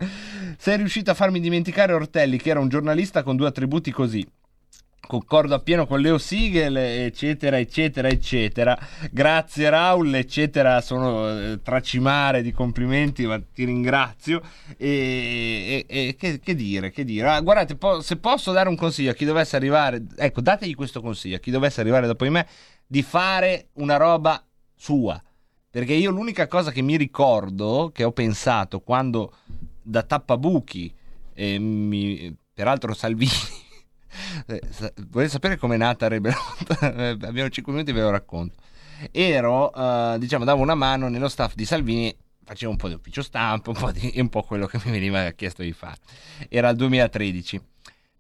Sei riuscito a farmi dimenticare Ortelli, che era un giornalista con due attributi così. Concordo appieno con Leo Siegel, eccetera, eccetera, eccetera. Grazie Raul, eccetera, sono eh, tracimare di complimenti, ma ti ringrazio. E, e, e che, che dire, che dire. Ah, guardate, po- se posso dare un consiglio a chi dovesse arrivare, ecco, dategli questo consiglio a chi dovesse arrivare dopo di me, di fare una roba sua, perché io l'unica cosa che mi ricordo che ho pensato quando da tappabuchi eh, mi, peraltro Salvini eh, sa, volete sapere com'è nata Rebelot? Abbiamo cinque minuti, ve lo racconto. Ero eh, diciamo davo una mano nello staff di Salvini, facevo un po' di ufficio stampa, un po' di, un po' quello che mi veniva chiesto di fare. Era il duemilatredici.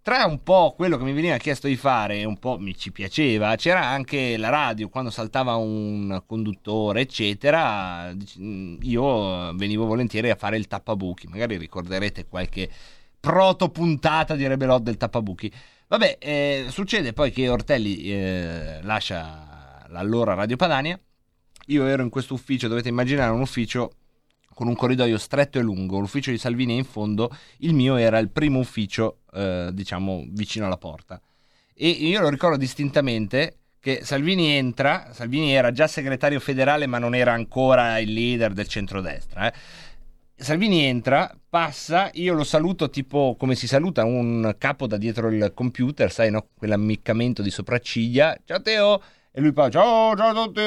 Tra un po' quello che mi veniva chiesto di fare, un po' mi ci piaceva, c'era anche la radio, quando saltava un conduttore eccetera, io venivo volentieri a fare il tappabuchi, magari ricorderete qualche protopuntata di Rebelot del tappabuchi. Vabbè, eh, succede poi che Ortelli eh, lascia l'allora Radio Padania, io ero in questo ufficio, dovete immaginare un ufficio con un corridoio stretto e lungo, l'ufficio di Salvini è in fondo, il mio era il primo ufficio, eh, diciamo, vicino alla porta. E io lo ricordo distintamente che Salvini entra, Salvini era già segretario federale ma non era ancora il leader del centrodestra, eh. Salvini entra, passa, io lo saluto tipo come si saluta un capo da dietro il computer, sai, no? Quell'ammiccamento di sopracciglia, ciao Teo, e lui fa ciao, ciao a tutti,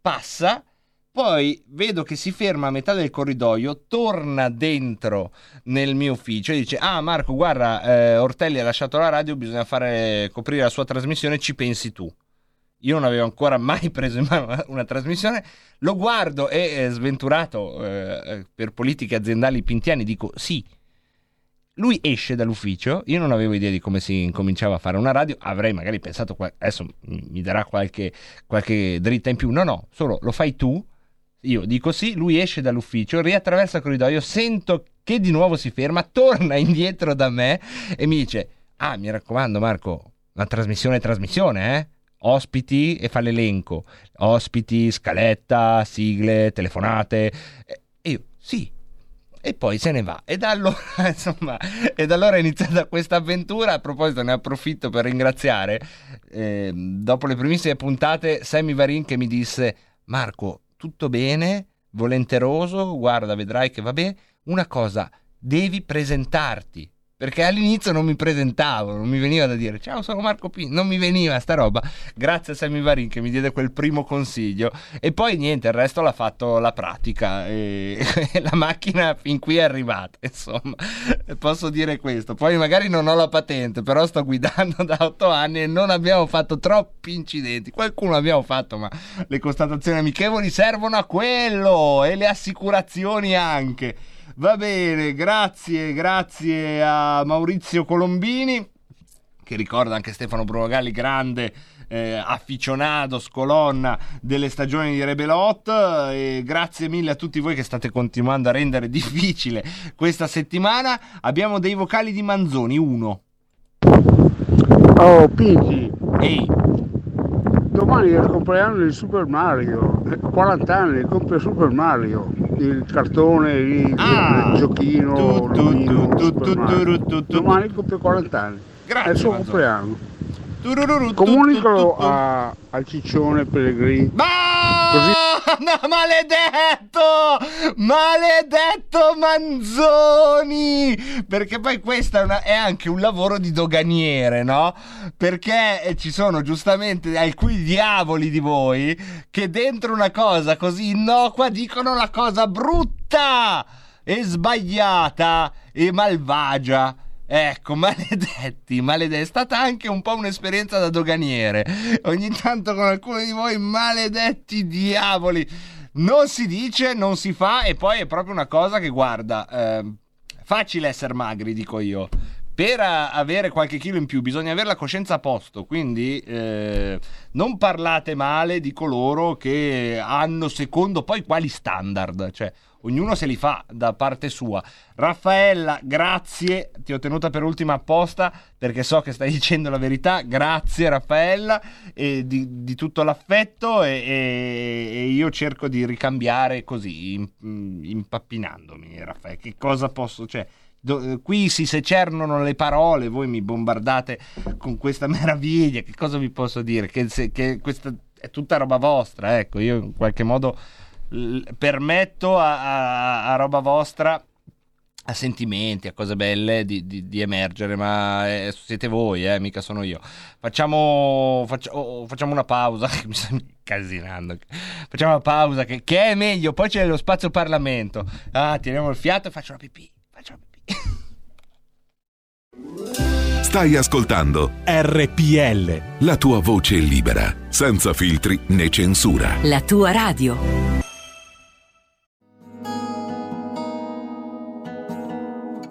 passa. Poi vedo che si ferma a metà del corridoio, torna dentro nel mio ufficio e dice «Ah Marco, guarda, eh, Ortelli ha lasciato la radio, bisogna fare coprire la sua trasmissione, ci pensi tu». Io non avevo ancora mai preso in mano una trasmissione, lo guardo e eh, sventurato eh, per politiche aziendali pintiani dico «Sì». Lui esce dall'ufficio, io non avevo idea di come si incominciava a fare una radio, avrei magari pensato «Adesso mi darà qualche, qualche dritta in più». No, no, solo «Lo fai tu». Io dico sì, lui esce dall'ufficio, riattraversa il corridoio, sento che di nuovo si ferma, torna indietro da me e mi dice «Ah, mi raccomando Marco, la trasmissione è trasmissione, eh? Ospiti» e fa l'elenco, ospiti, scaletta, sigle, telefonate. E io «Sì». E poi se ne va. E da allora, insomma, e da allora è iniziata questa avventura. A proposito, ne approfitto per ringraziare, eh, dopo le primissime puntate, Sammy Varin che mi disse «Marco, tutto bene, volenteroso, guarda vedrai che va bene, una cosa, devi presentarti», perché all'inizio non mi presentavo, non mi veniva da dire ciao sono Marco Pinti, non mi veniva sta roba, grazie a Sammy Varin che mi diede quel primo consiglio e poi niente, il resto l'ha fatto la pratica e la macchina fin qui è arrivata, insomma posso dire questo, poi magari non ho la patente però sto guidando da otto anni e non abbiamo fatto troppi incidenti, qualcuno abbiamo fatto ma le constatazioni amichevoli servono a quello e le assicurazioni anche. Va bene, grazie, grazie a Maurizio Colombini, che ricorda anche Stefano Brunogalli, grande eh, afficionato, scolonna delle stagioni di Rebelot, e grazie mille a tutti voi che state continuando a rendere difficile questa settimana. Abbiamo dei vocali di Manzoni, uno. Oh, Pinti. Ehi. Domani è il compleanno di Super Mario, quaranta anni, compie Super Mario. Il cartone, il, ah, il giochino, tu, tu, tu, tu, tu, tu, tu, tu, domani compie quaranta anni, grazie, è il suo compleanno, comunicalo a, al ciccione Pellegrini. Così... no, maledetto maledetto Manzoni, perché poi questa è, una, è anche un lavoro di doganiere, no? Perché ci sono giustamente alcuni diavoli di voi che dentro una cosa così innocua dicono la cosa brutta e sbagliata e malvagia. Ecco, maledetti, maledetti, è stata anche un po' un'esperienza da doganiere, ogni tanto con alcuni di voi, maledetti diavoli, non si dice, non si fa e poi è proprio una cosa che guarda, eh, facile essere magri dico io, per avere qualche chilo in più bisogna avere la coscienza a posto, quindi eh, non parlate male di coloro che hanno secondo poi quali standard, cioè ognuno se li fa da parte sua. Raffaella, grazie, ti ho tenuta per ultima apposta perché so che stai dicendo la verità, grazie Raffaella e di, di tutto l'affetto e, e, e io cerco di ricambiare così impappinandomi. Raffaella, che cosa posso, cioè do, qui si secernono le parole, voi mi bombardate con questa meraviglia, che cosa vi posso dire, che, se, che questa è tutta roba vostra, ecco, io in qualche modo permetto a, a, a roba vostra a sentimenti, a cose belle di, di, di emergere, ma eh, siete voi, eh, mica sono io. Facciamo, faccia, oh, facciamo una pausa, che mi sto incasinando. Facciamo una pausa, che, che è meglio, poi c'è lo spazio Parlamento. Ah, tiriamo il fiato e faccio la pipì, faccio la pipì. Stai ascoltando R P L, la tua voce libera, senza filtri né censura. La tua radio.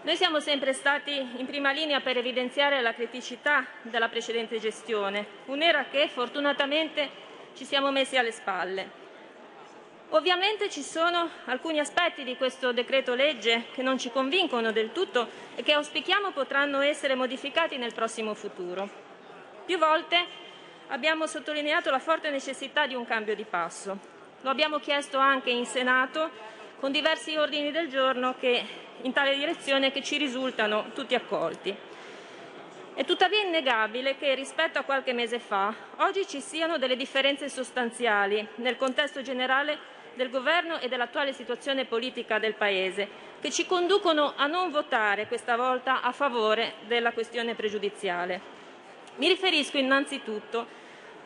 Noi siamo sempre stati in prima linea per evidenziare la criticità della precedente gestione, un'era che fortunatamente ci siamo messi alle spalle. Ovviamente ci sono alcuni aspetti di questo decreto legge che non ci convincono del tutto e che auspichiamo potranno essere modificati nel prossimo futuro. Più volte abbiamo sottolineato la forte necessità di un cambio di passo. Lo abbiamo chiesto anche in Senato con diversi ordini del giorno che in tale direzione che ci risultano tutti accolti. È tuttavia innegabile che rispetto a qualche mese fa oggi ci siano delle differenze sostanziali nel contesto generale del governo e dell'attuale situazione politica del Paese che ci conducono a non votare questa volta a favore della questione pregiudiziale. Mi riferisco innanzitutto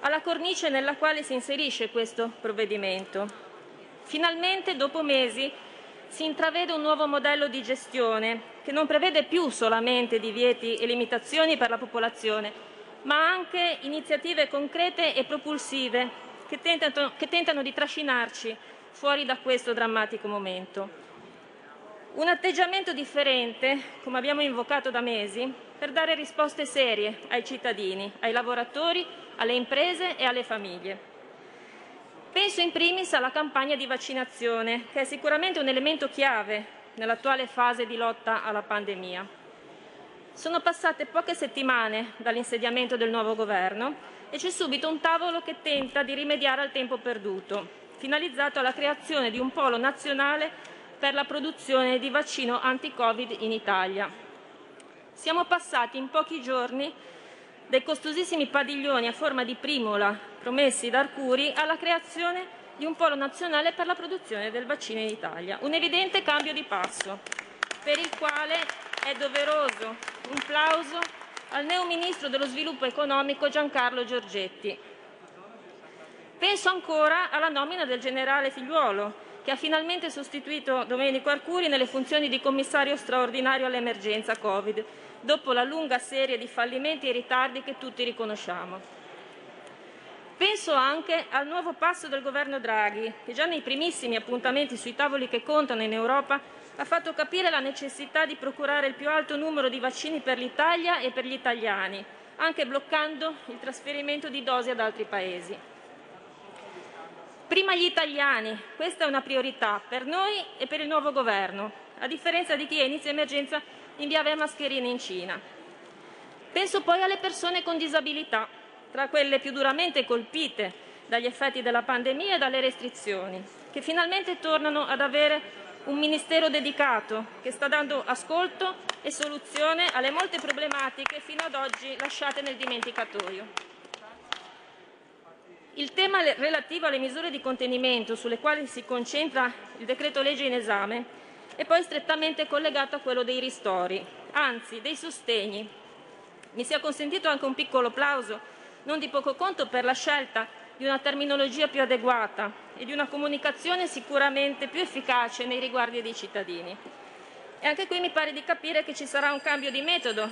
alla cornice nella quale si inserisce questo provvedimento. Finalmente, dopo mesi, si intravede un nuovo modello di gestione che non prevede più solamente divieti e limitazioni per la popolazione, ma anche iniziative concrete e propulsive che tentano, che tentano di trascinarci fuori da questo drammatico momento. Un atteggiamento differente, come abbiamo invocato da mesi, per dare risposte serie ai cittadini, ai lavoratori, alle imprese e alle famiglie. Penso in primis alla campagna di vaccinazione, che è sicuramente un elemento chiave nell'attuale fase di lotta alla pandemia. Sono passate poche settimane dall'insediamento del nuovo governo e c'è subito un tavolo che tenta di rimediare al tempo perduto, finalizzato alla creazione di un polo nazionale per la produzione di vaccino anti-Covid in Italia. Siamo passati in pochi giorni dai costosissimi padiglioni a forma di primola promessi da Arcuri alla creazione di un polo nazionale per la produzione del vaccino in Italia. Un evidente cambio di passo, per il quale è doveroso un plauso al neo ministro dello sviluppo economico Giancarlo Giorgetti. Penso ancora alla nomina del generale Figliuolo, che ha finalmente sostituito Domenico Arcuri nelle funzioni di commissario straordinario all'emergenza Covid, dopo la lunga serie di fallimenti e ritardi che tutti riconosciamo. Penso anche al nuovo passo del governo Draghi, che già nei primissimi appuntamenti sui tavoli che contano in Europa ha fatto capire la necessità di procurare il più alto numero di vaccini per l'Italia e per gli italiani, anche bloccando il trasferimento di dosi ad altri paesi. Prima gli italiani, questa è una priorità per noi e per il nuovo governo, a differenza di chi a inizio emergenza inviava mascherine in Cina. Penso poi alle persone con disabilità, tra quelle più duramente colpite dagli effetti della pandemia e dalle restrizioni, che finalmente tornano ad avere un ministero dedicato che sta dando ascolto e soluzione alle molte problematiche fino ad oggi lasciate nel dimenticatoio. Il tema relativo alle misure di contenimento sulle quali si concentra il decreto legge in esame è poi strettamente collegato a quello dei ristori, anzi dei sostegni. Mi sia consentito anche un piccolo applauso, non di poco conto, per la scelta di una terminologia più adeguata e di una comunicazione sicuramente più efficace nei riguardi dei cittadini. E anche qui mi pare di capire che ci sarà un cambio di metodo,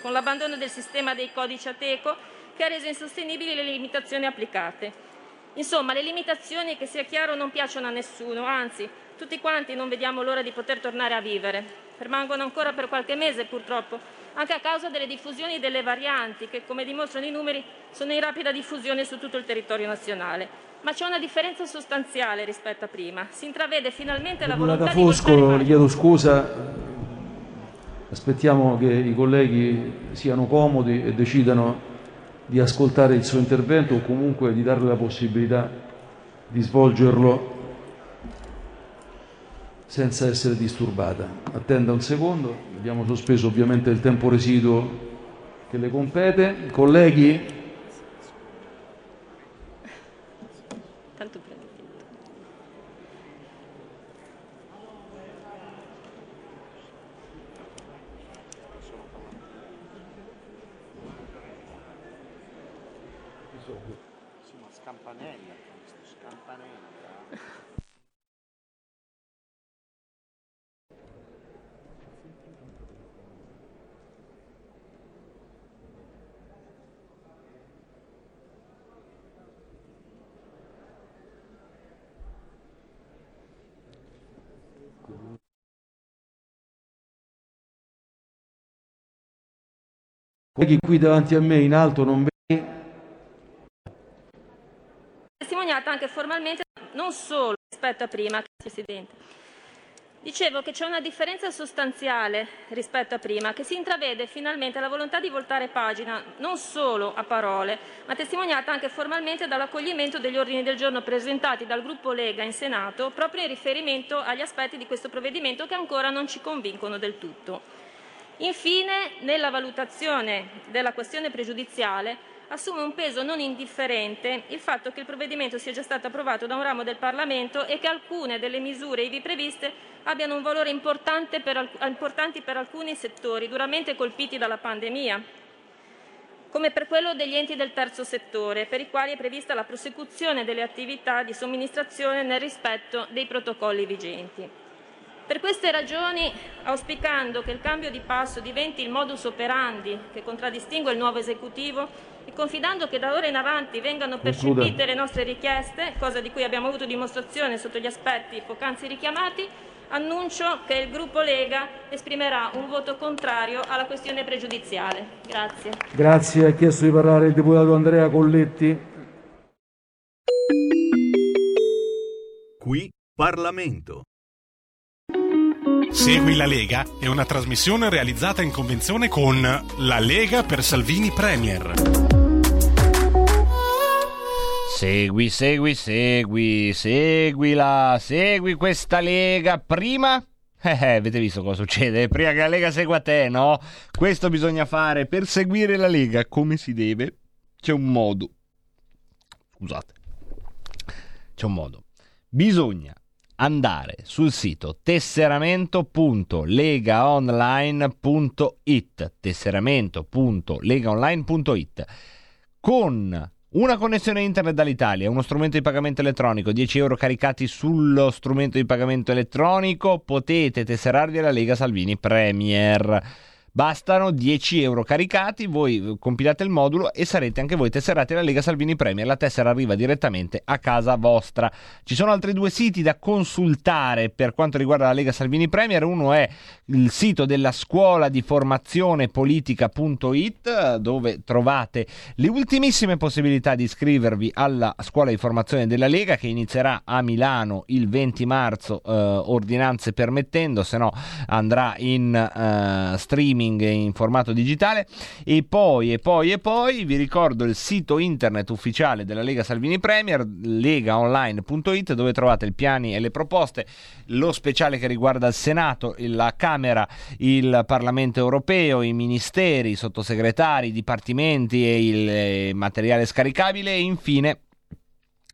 con l'abbandono del sistema dei codici ateco che ha reso insostenibili le limitazioni applicate. Insomma, le limitazioni, che sia chiaro, non piacciono a nessuno, anzi, tutti quanti non vediamo l'ora di poter tornare a vivere. Permangono ancora per qualche mese, purtroppo, anche a causa delle diffusioni delle varianti che, come dimostrano i numeri, sono in rapida diffusione su tutto il territorio nazionale. Ma c'è una differenza sostanziale rispetto a prima. Si intravede finalmente la volontà di portare avanti. Le chiedo scusa, aspettiamo che i colleghi siano comodi e decidano di ascoltare il suo intervento o comunque di darle la possibilità di svolgerlo senza essere disturbata. Attenda un secondo, abbiamo sospeso ovviamente il tempo residuo che le compete. Colleghi, tanto prendete. Colleghi, qui davanti a me in alto non vedi. Testimoniata anche formalmente, non solo rispetto a prima, Presidente. Dicevo che c'è una differenza sostanziale rispetto a prima, che si intravede finalmente la volontà di voltare pagina, non solo a parole, ma testimoniata anche formalmente dall'accoglimento degli ordini del giorno presentati dal gruppo Lega in Senato, proprio in riferimento agli aspetti di questo provvedimento che ancora non ci convincono del tutto. Infine, nella valutazione della questione pregiudiziale assume un peso non indifferente il fatto che il provvedimento sia già stato approvato da un ramo del Parlamento e che alcune delle misure ivi previste abbiano un valore importante per, importanti per alcuni settori duramente colpiti dalla pandemia, come per quello degli enti del terzo settore, per i quali è prevista la prosecuzione delle attività di somministrazione nel rispetto dei protocolli vigenti. Per queste ragioni, auspicando che il cambio di passo diventi il modus operandi che contraddistingue il nuovo esecutivo e confidando che da ora in avanti vengano percepite le nostre richieste, cosa di cui abbiamo avuto dimostrazione sotto gli aspetti poc'anzi richiamati, annuncio che il gruppo Lega esprimerà un voto contrario alla questione pregiudiziale. Grazie. Grazie. Ha chiesto di parlare il deputato Andrea Colletti. Qui Parlamento. Segui la Lega è una trasmissione realizzata in convenzione con La Lega per Salvini Premier. Segui, segui, segui, seguila, segui questa Lega prima... Eh, eh, avete visto cosa succede? Prima che la Lega segua te, no? Questo bisogna fare per seguire la Lega come si deve. C'è un modo. Scusate. C'è un modo. Bisogna andare sul sito tesseramento punto legaonline punto it tesseramento punto legaonline punto it con una connessione internet dall'Italia, uno strumento di pagamento elettronico, dieci euro caricati sullo strumento di pagamento elettronico, potete tesserarvi alla Lega Salvini Premier. Bastano dieci euro caricati, voi compilate il modulo e sarete anche voi tesserati alla Lega Salvini Premier. La tessera arriva direttamente a casa vostra. Ci sono altri due siti da consultare per quanto riguarda la Lega Salvini Premier. Uno è il sito della scuola di formazione politica punto it, dove trovate le ultimissime possibilità di iscrivervi alla scuola di formazione della Lega, che inizierà a Milano il venti marzo, eh, ordinanze permettendo, se no andrà in eh, streaming in formato digitale. E poi e poi e poi vi ricordo il sito internet ufficiale della Lega Salvini Premier, legaonline punto it, dove trovate i piani e le proposte, lo speciale che riguarda il Senato, la Camera, il Parlamento europeo, i ministeri, i sottosegretari, i dipartimenti e il materiale scaricabile e infine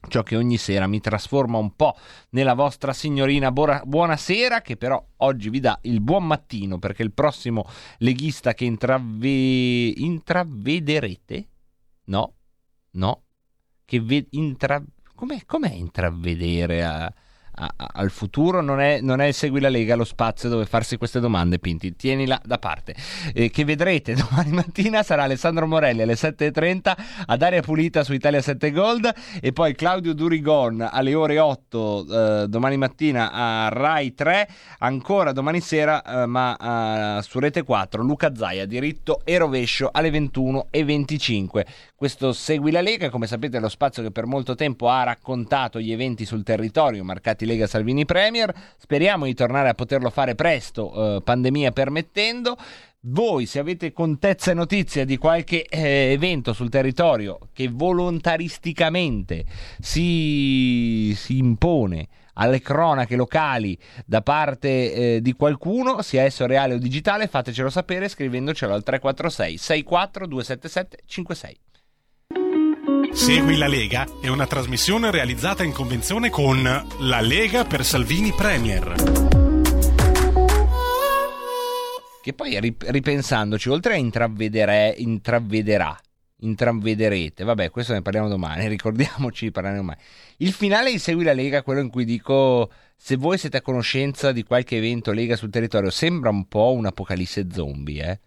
ciò che ogni sera mi trasforma un po' nella vostra signorina Bora- buonasera, che però oggi vi dà il buon mattino, perché il prossimo leghista che intrave- intravedrete, no, no, che ve- intra- com'è, com'è intravedere a... a, a, al futuro, non è, non è Segui la Lega lo spazio dove farsi queste domande, Pinti, tienila da parte. Eh, che vedrete domani mattina sarà Alessandro Morelli alle sette e trenta ad Aria Pulita su Italia sette Gold, e poi Claudio Durigon alle ore otto eh, domani mattina a Rai tre, ancora domani sera eh, ma eh, su Rete quattro Luca Zaia Diritto e Rovescio alle ventuno e venticinque. Questo Segui la Lega, come sapete, è lo spazio che per molto tempo ha raccontato gli eventi sul territorio marcati Lega Salvini Premier. Speriamo di tornare a poterlo fare presto, eh, pandemia permettendo. Voi, se avete contezza e notizia di qualche eh, evento sul territorio che volontaristicamente si, si impone alle cronache locali da parte eh, di qualcuno, sia esso reale o digitale, fatecelo sapere scrivendocelo al tre quattro sei sei quattro due sette sette cinque sei. Segui la Lega è una trasmissione realizzata in convenzione con La Lega per Salvini Premier. Che poi, ripensandoci, oltre a intravedere, intravedrà, intravederete, vabbè, questo ne parliamo domani, ricordiamoci di parlarne domani. Il finale di Segui la Lega, quello in cui dico, se voi siete a conoscenza di qualche evento Lega sul territorio, sembra un po' un'apocalisse zombie, eh?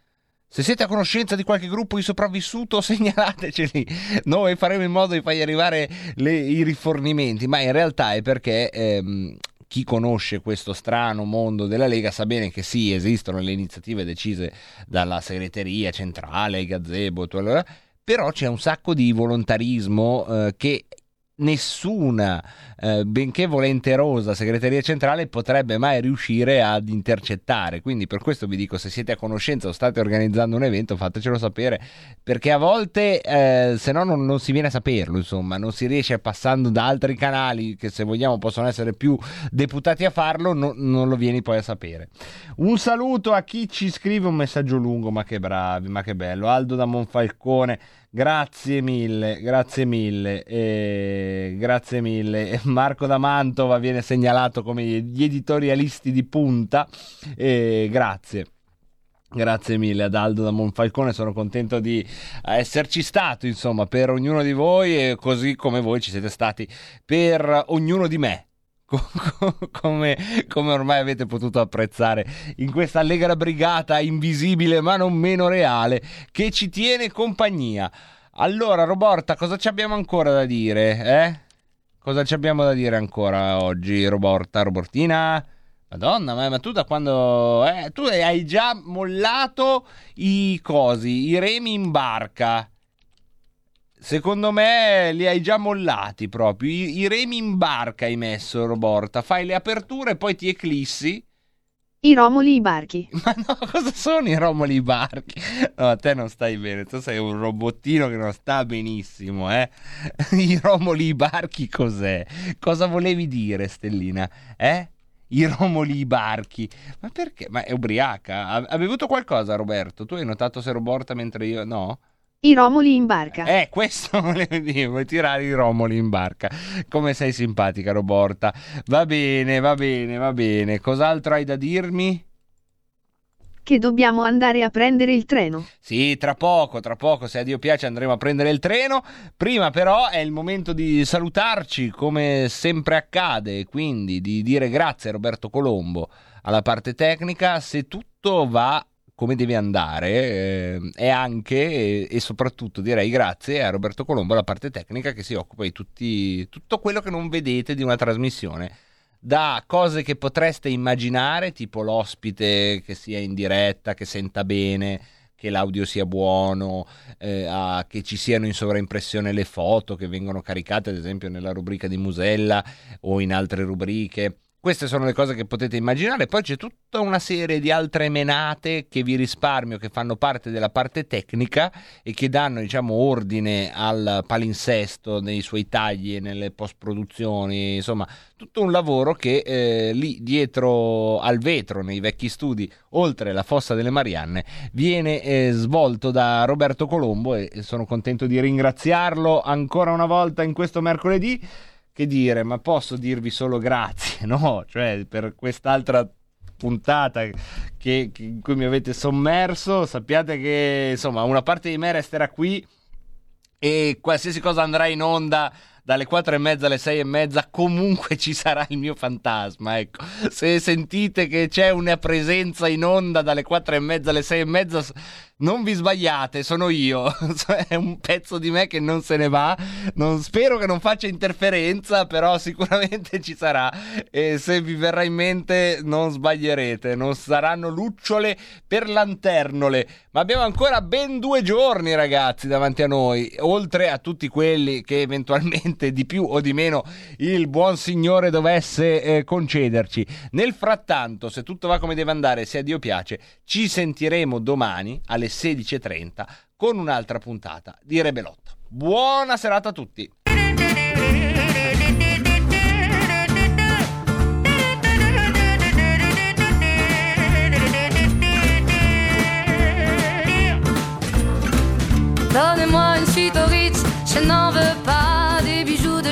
Se siete a conoscenza di qualche gruppo di sopravvissuto, segnalateceli. Noi faremo in modo di fargli arrivare le, i rifornimenti, ma in realtà è perché... Ehm, chi conosce questo strano mondo della Lega sa bene che sì, esistono le iniziative decise dalla segreteria centrale, gazebo, però c'è un sacco di volontarismo eh, che nessuna, eh, benché volenterosa, segreteria centrale potrebbe mai riuscire ad intercettare. Quindi per questo vi dico, se siete a conoscenza o state organizzando un evento, fatecelo sapere, perché a volte eh, se no non, non si viene a saperlo, insomma, non si riesce, passando da altri canali che, se vogliamo, possono essere più deputati a farlo, no, non lo vieni poi a sapere. Un saluto a chi ci scrive un messaggio lungo, ma che bravi, ma che bello. Aldo da Monfalcone, grazie mille, grazie mille, eh, grazie mille. Marco da Mantova viene segnalato come gli editorialisti di punta, eh, grazie. Grazie mille ad Aldo da Monfalcone, sono contento di esserci stato, insomma, per ognuno di voi, e così come voi ci siete stati per ognuno di me. Come, come ormai avete potuto apprezzare in questa allegra brigata invisibile ma non meno reale che ci tiene compagnia. Allora, Roborta, cosa ci abbiamo ancora da dire? Eh? Cosa ci abbiamo da dire ancora oggi, Roborta, Robortina? Madonna, ma, ma tu da quando... Eh, tu hai già mollato i cosi, i remi in barca. Secondo me li hai già mollati proprio, I, i remi in barca hai messo, Roborta, fai le aperture e poi ti eclissi. I romoli, i barchi. Ma no, cosa sono i romoli, i barchi? No, a te non stai bene, tu sei un robottino che non sta benissimo, eh? I romoli, i barchi cos'è? Cosa volevi dire, Stellina, eh? I romoli, i barchi. Ma perché? Ma è ubriaca? Ha, ha bevuto qualcosa, Roberto? Tu hai notato se Roborta mentre io... no? I romoli in barca. Eh, questo volevo dire, vuoi tirare i romoli in barca. Come sei simpatica, Roborta. Va bene, va bene, va bene. Cos'altro hai da dirmi? Che dobbiamo andare a prendere il treno. Sì, tra poco, tra poco, se a Dio piace, andremo a prendere il treno. Prima però è il momento di salutarci, come sempre accade, quindi di dire grazie a Roberto Colombo alla parte tecnica. Se tutto va come deve andare, eh, e anche e, e soprattutto direi grazie a Roberto Colombo, la parte tecnica che si occupa di tutti, tutto quello che non vedete di una trasmissione, da cose che potreste immaginare, tipo l'ospite che sia in diretta, che senta bene, che l'audio sia buono, eh, a, che ci siano in sovraimpressione le foto che vengono caricate ad esempio nella rubrica di Musella o in altre rubriche. Queste sono le cose che potete immaginare, poi c'è tutta una serie di altre menate che vi risparmio, che fanno parte della parte tecnica e che danno, diciamo, ordine al palinsesto nei suoi tagli e nelle post-produzioni, insomma, tutto un lavoro che eh, lì dietro al vetro, nei vecchi studi, oltre la Fossa delle Marianne, viene eh, svolto da Roberto Colombo, e sono contento di ringraziarlo ancora una volta in questo mercoledì. Che dire, ma posso dirvi solo grazie, no? Cioè, per quest'altra puntata che, che, in cui mi avete sommerso, sappiate che, insomma, una parte di me resterà qui e qualsiasi cosa andrà in onda dalle quattro e mezza alle sei e mezza comunque ci sarà il mio fantasma, ecco. Se sentite che c'è una presenza in onda dalle quattro e mezza alle sei e mezza, non vi sbagliate, sono io. È un pezzo di me che non se ne va, non, spero che non faccia interferenza, però sicuramente ci sarà, e se vi verrà in mente non sbaglierete, non saranno lucciole per lanternole. Ma abbiamo ancora ben due giorni, ragazzi, davanti a noi, oltre a tutti quelli che eventualmente di più o di meno il buon Signore dovesse eh, concederci. Nel frattanto, se tutto va come deve andare, se a Dio piace, ci sentiremo domani alle sedici e trenta con un'altra puntata di Rebelot. Buona serata a tutti. Donnez-moi une Suite-Ritz, je n'en veux pas des bijoux de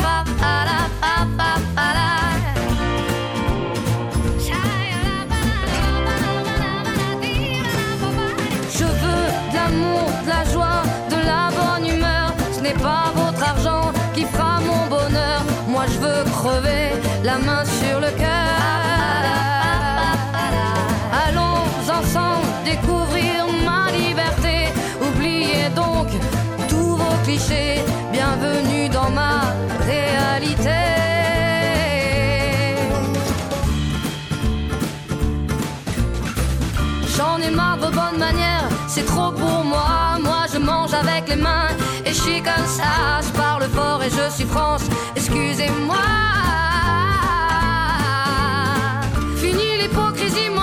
Pa, pa, la, pa, pa, pa, la. Je veux de l'amour, de la joie, de la bonne humeur. Ce n'est pas votre argent qui fera mon bonheur. Moi je veux crever la main sur le cœur. Allons ensemble découvrir ma liberté. Oubliez donc tous vos clichés. Bienvenue dans ma réalité. J'en ai marre de vos bonnes manières, c'est trop pour moi. Moi je mange avec les mains et je suis comme ça. Je parle fort et je suis France, excusez-moi. Fini l'hypocrisie, moi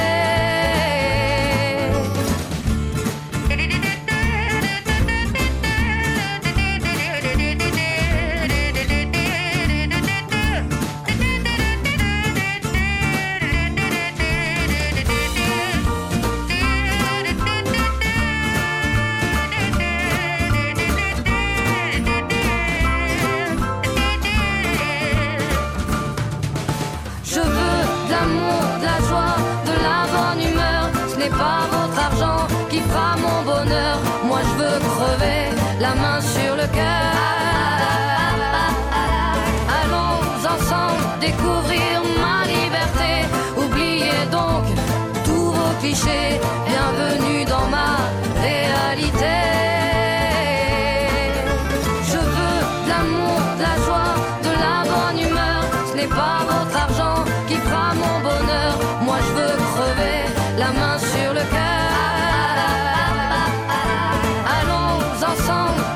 La main sur le cœur. Allons ensemble découvrir ma liberté. Oubliez donc tous vos clichés. Bienvenue dans ma réalité. Je veux de l'amour, de la joie, de la bonne humeur. Ce n'est pas votre argent qui fera mon bonheur. Moi je veux crever la main sur le cœur.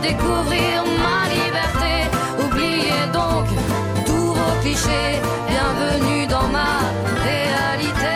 Découvrir ma liberté. Oubliez donc tous vos clichés. Bienvenue dans ma réalité.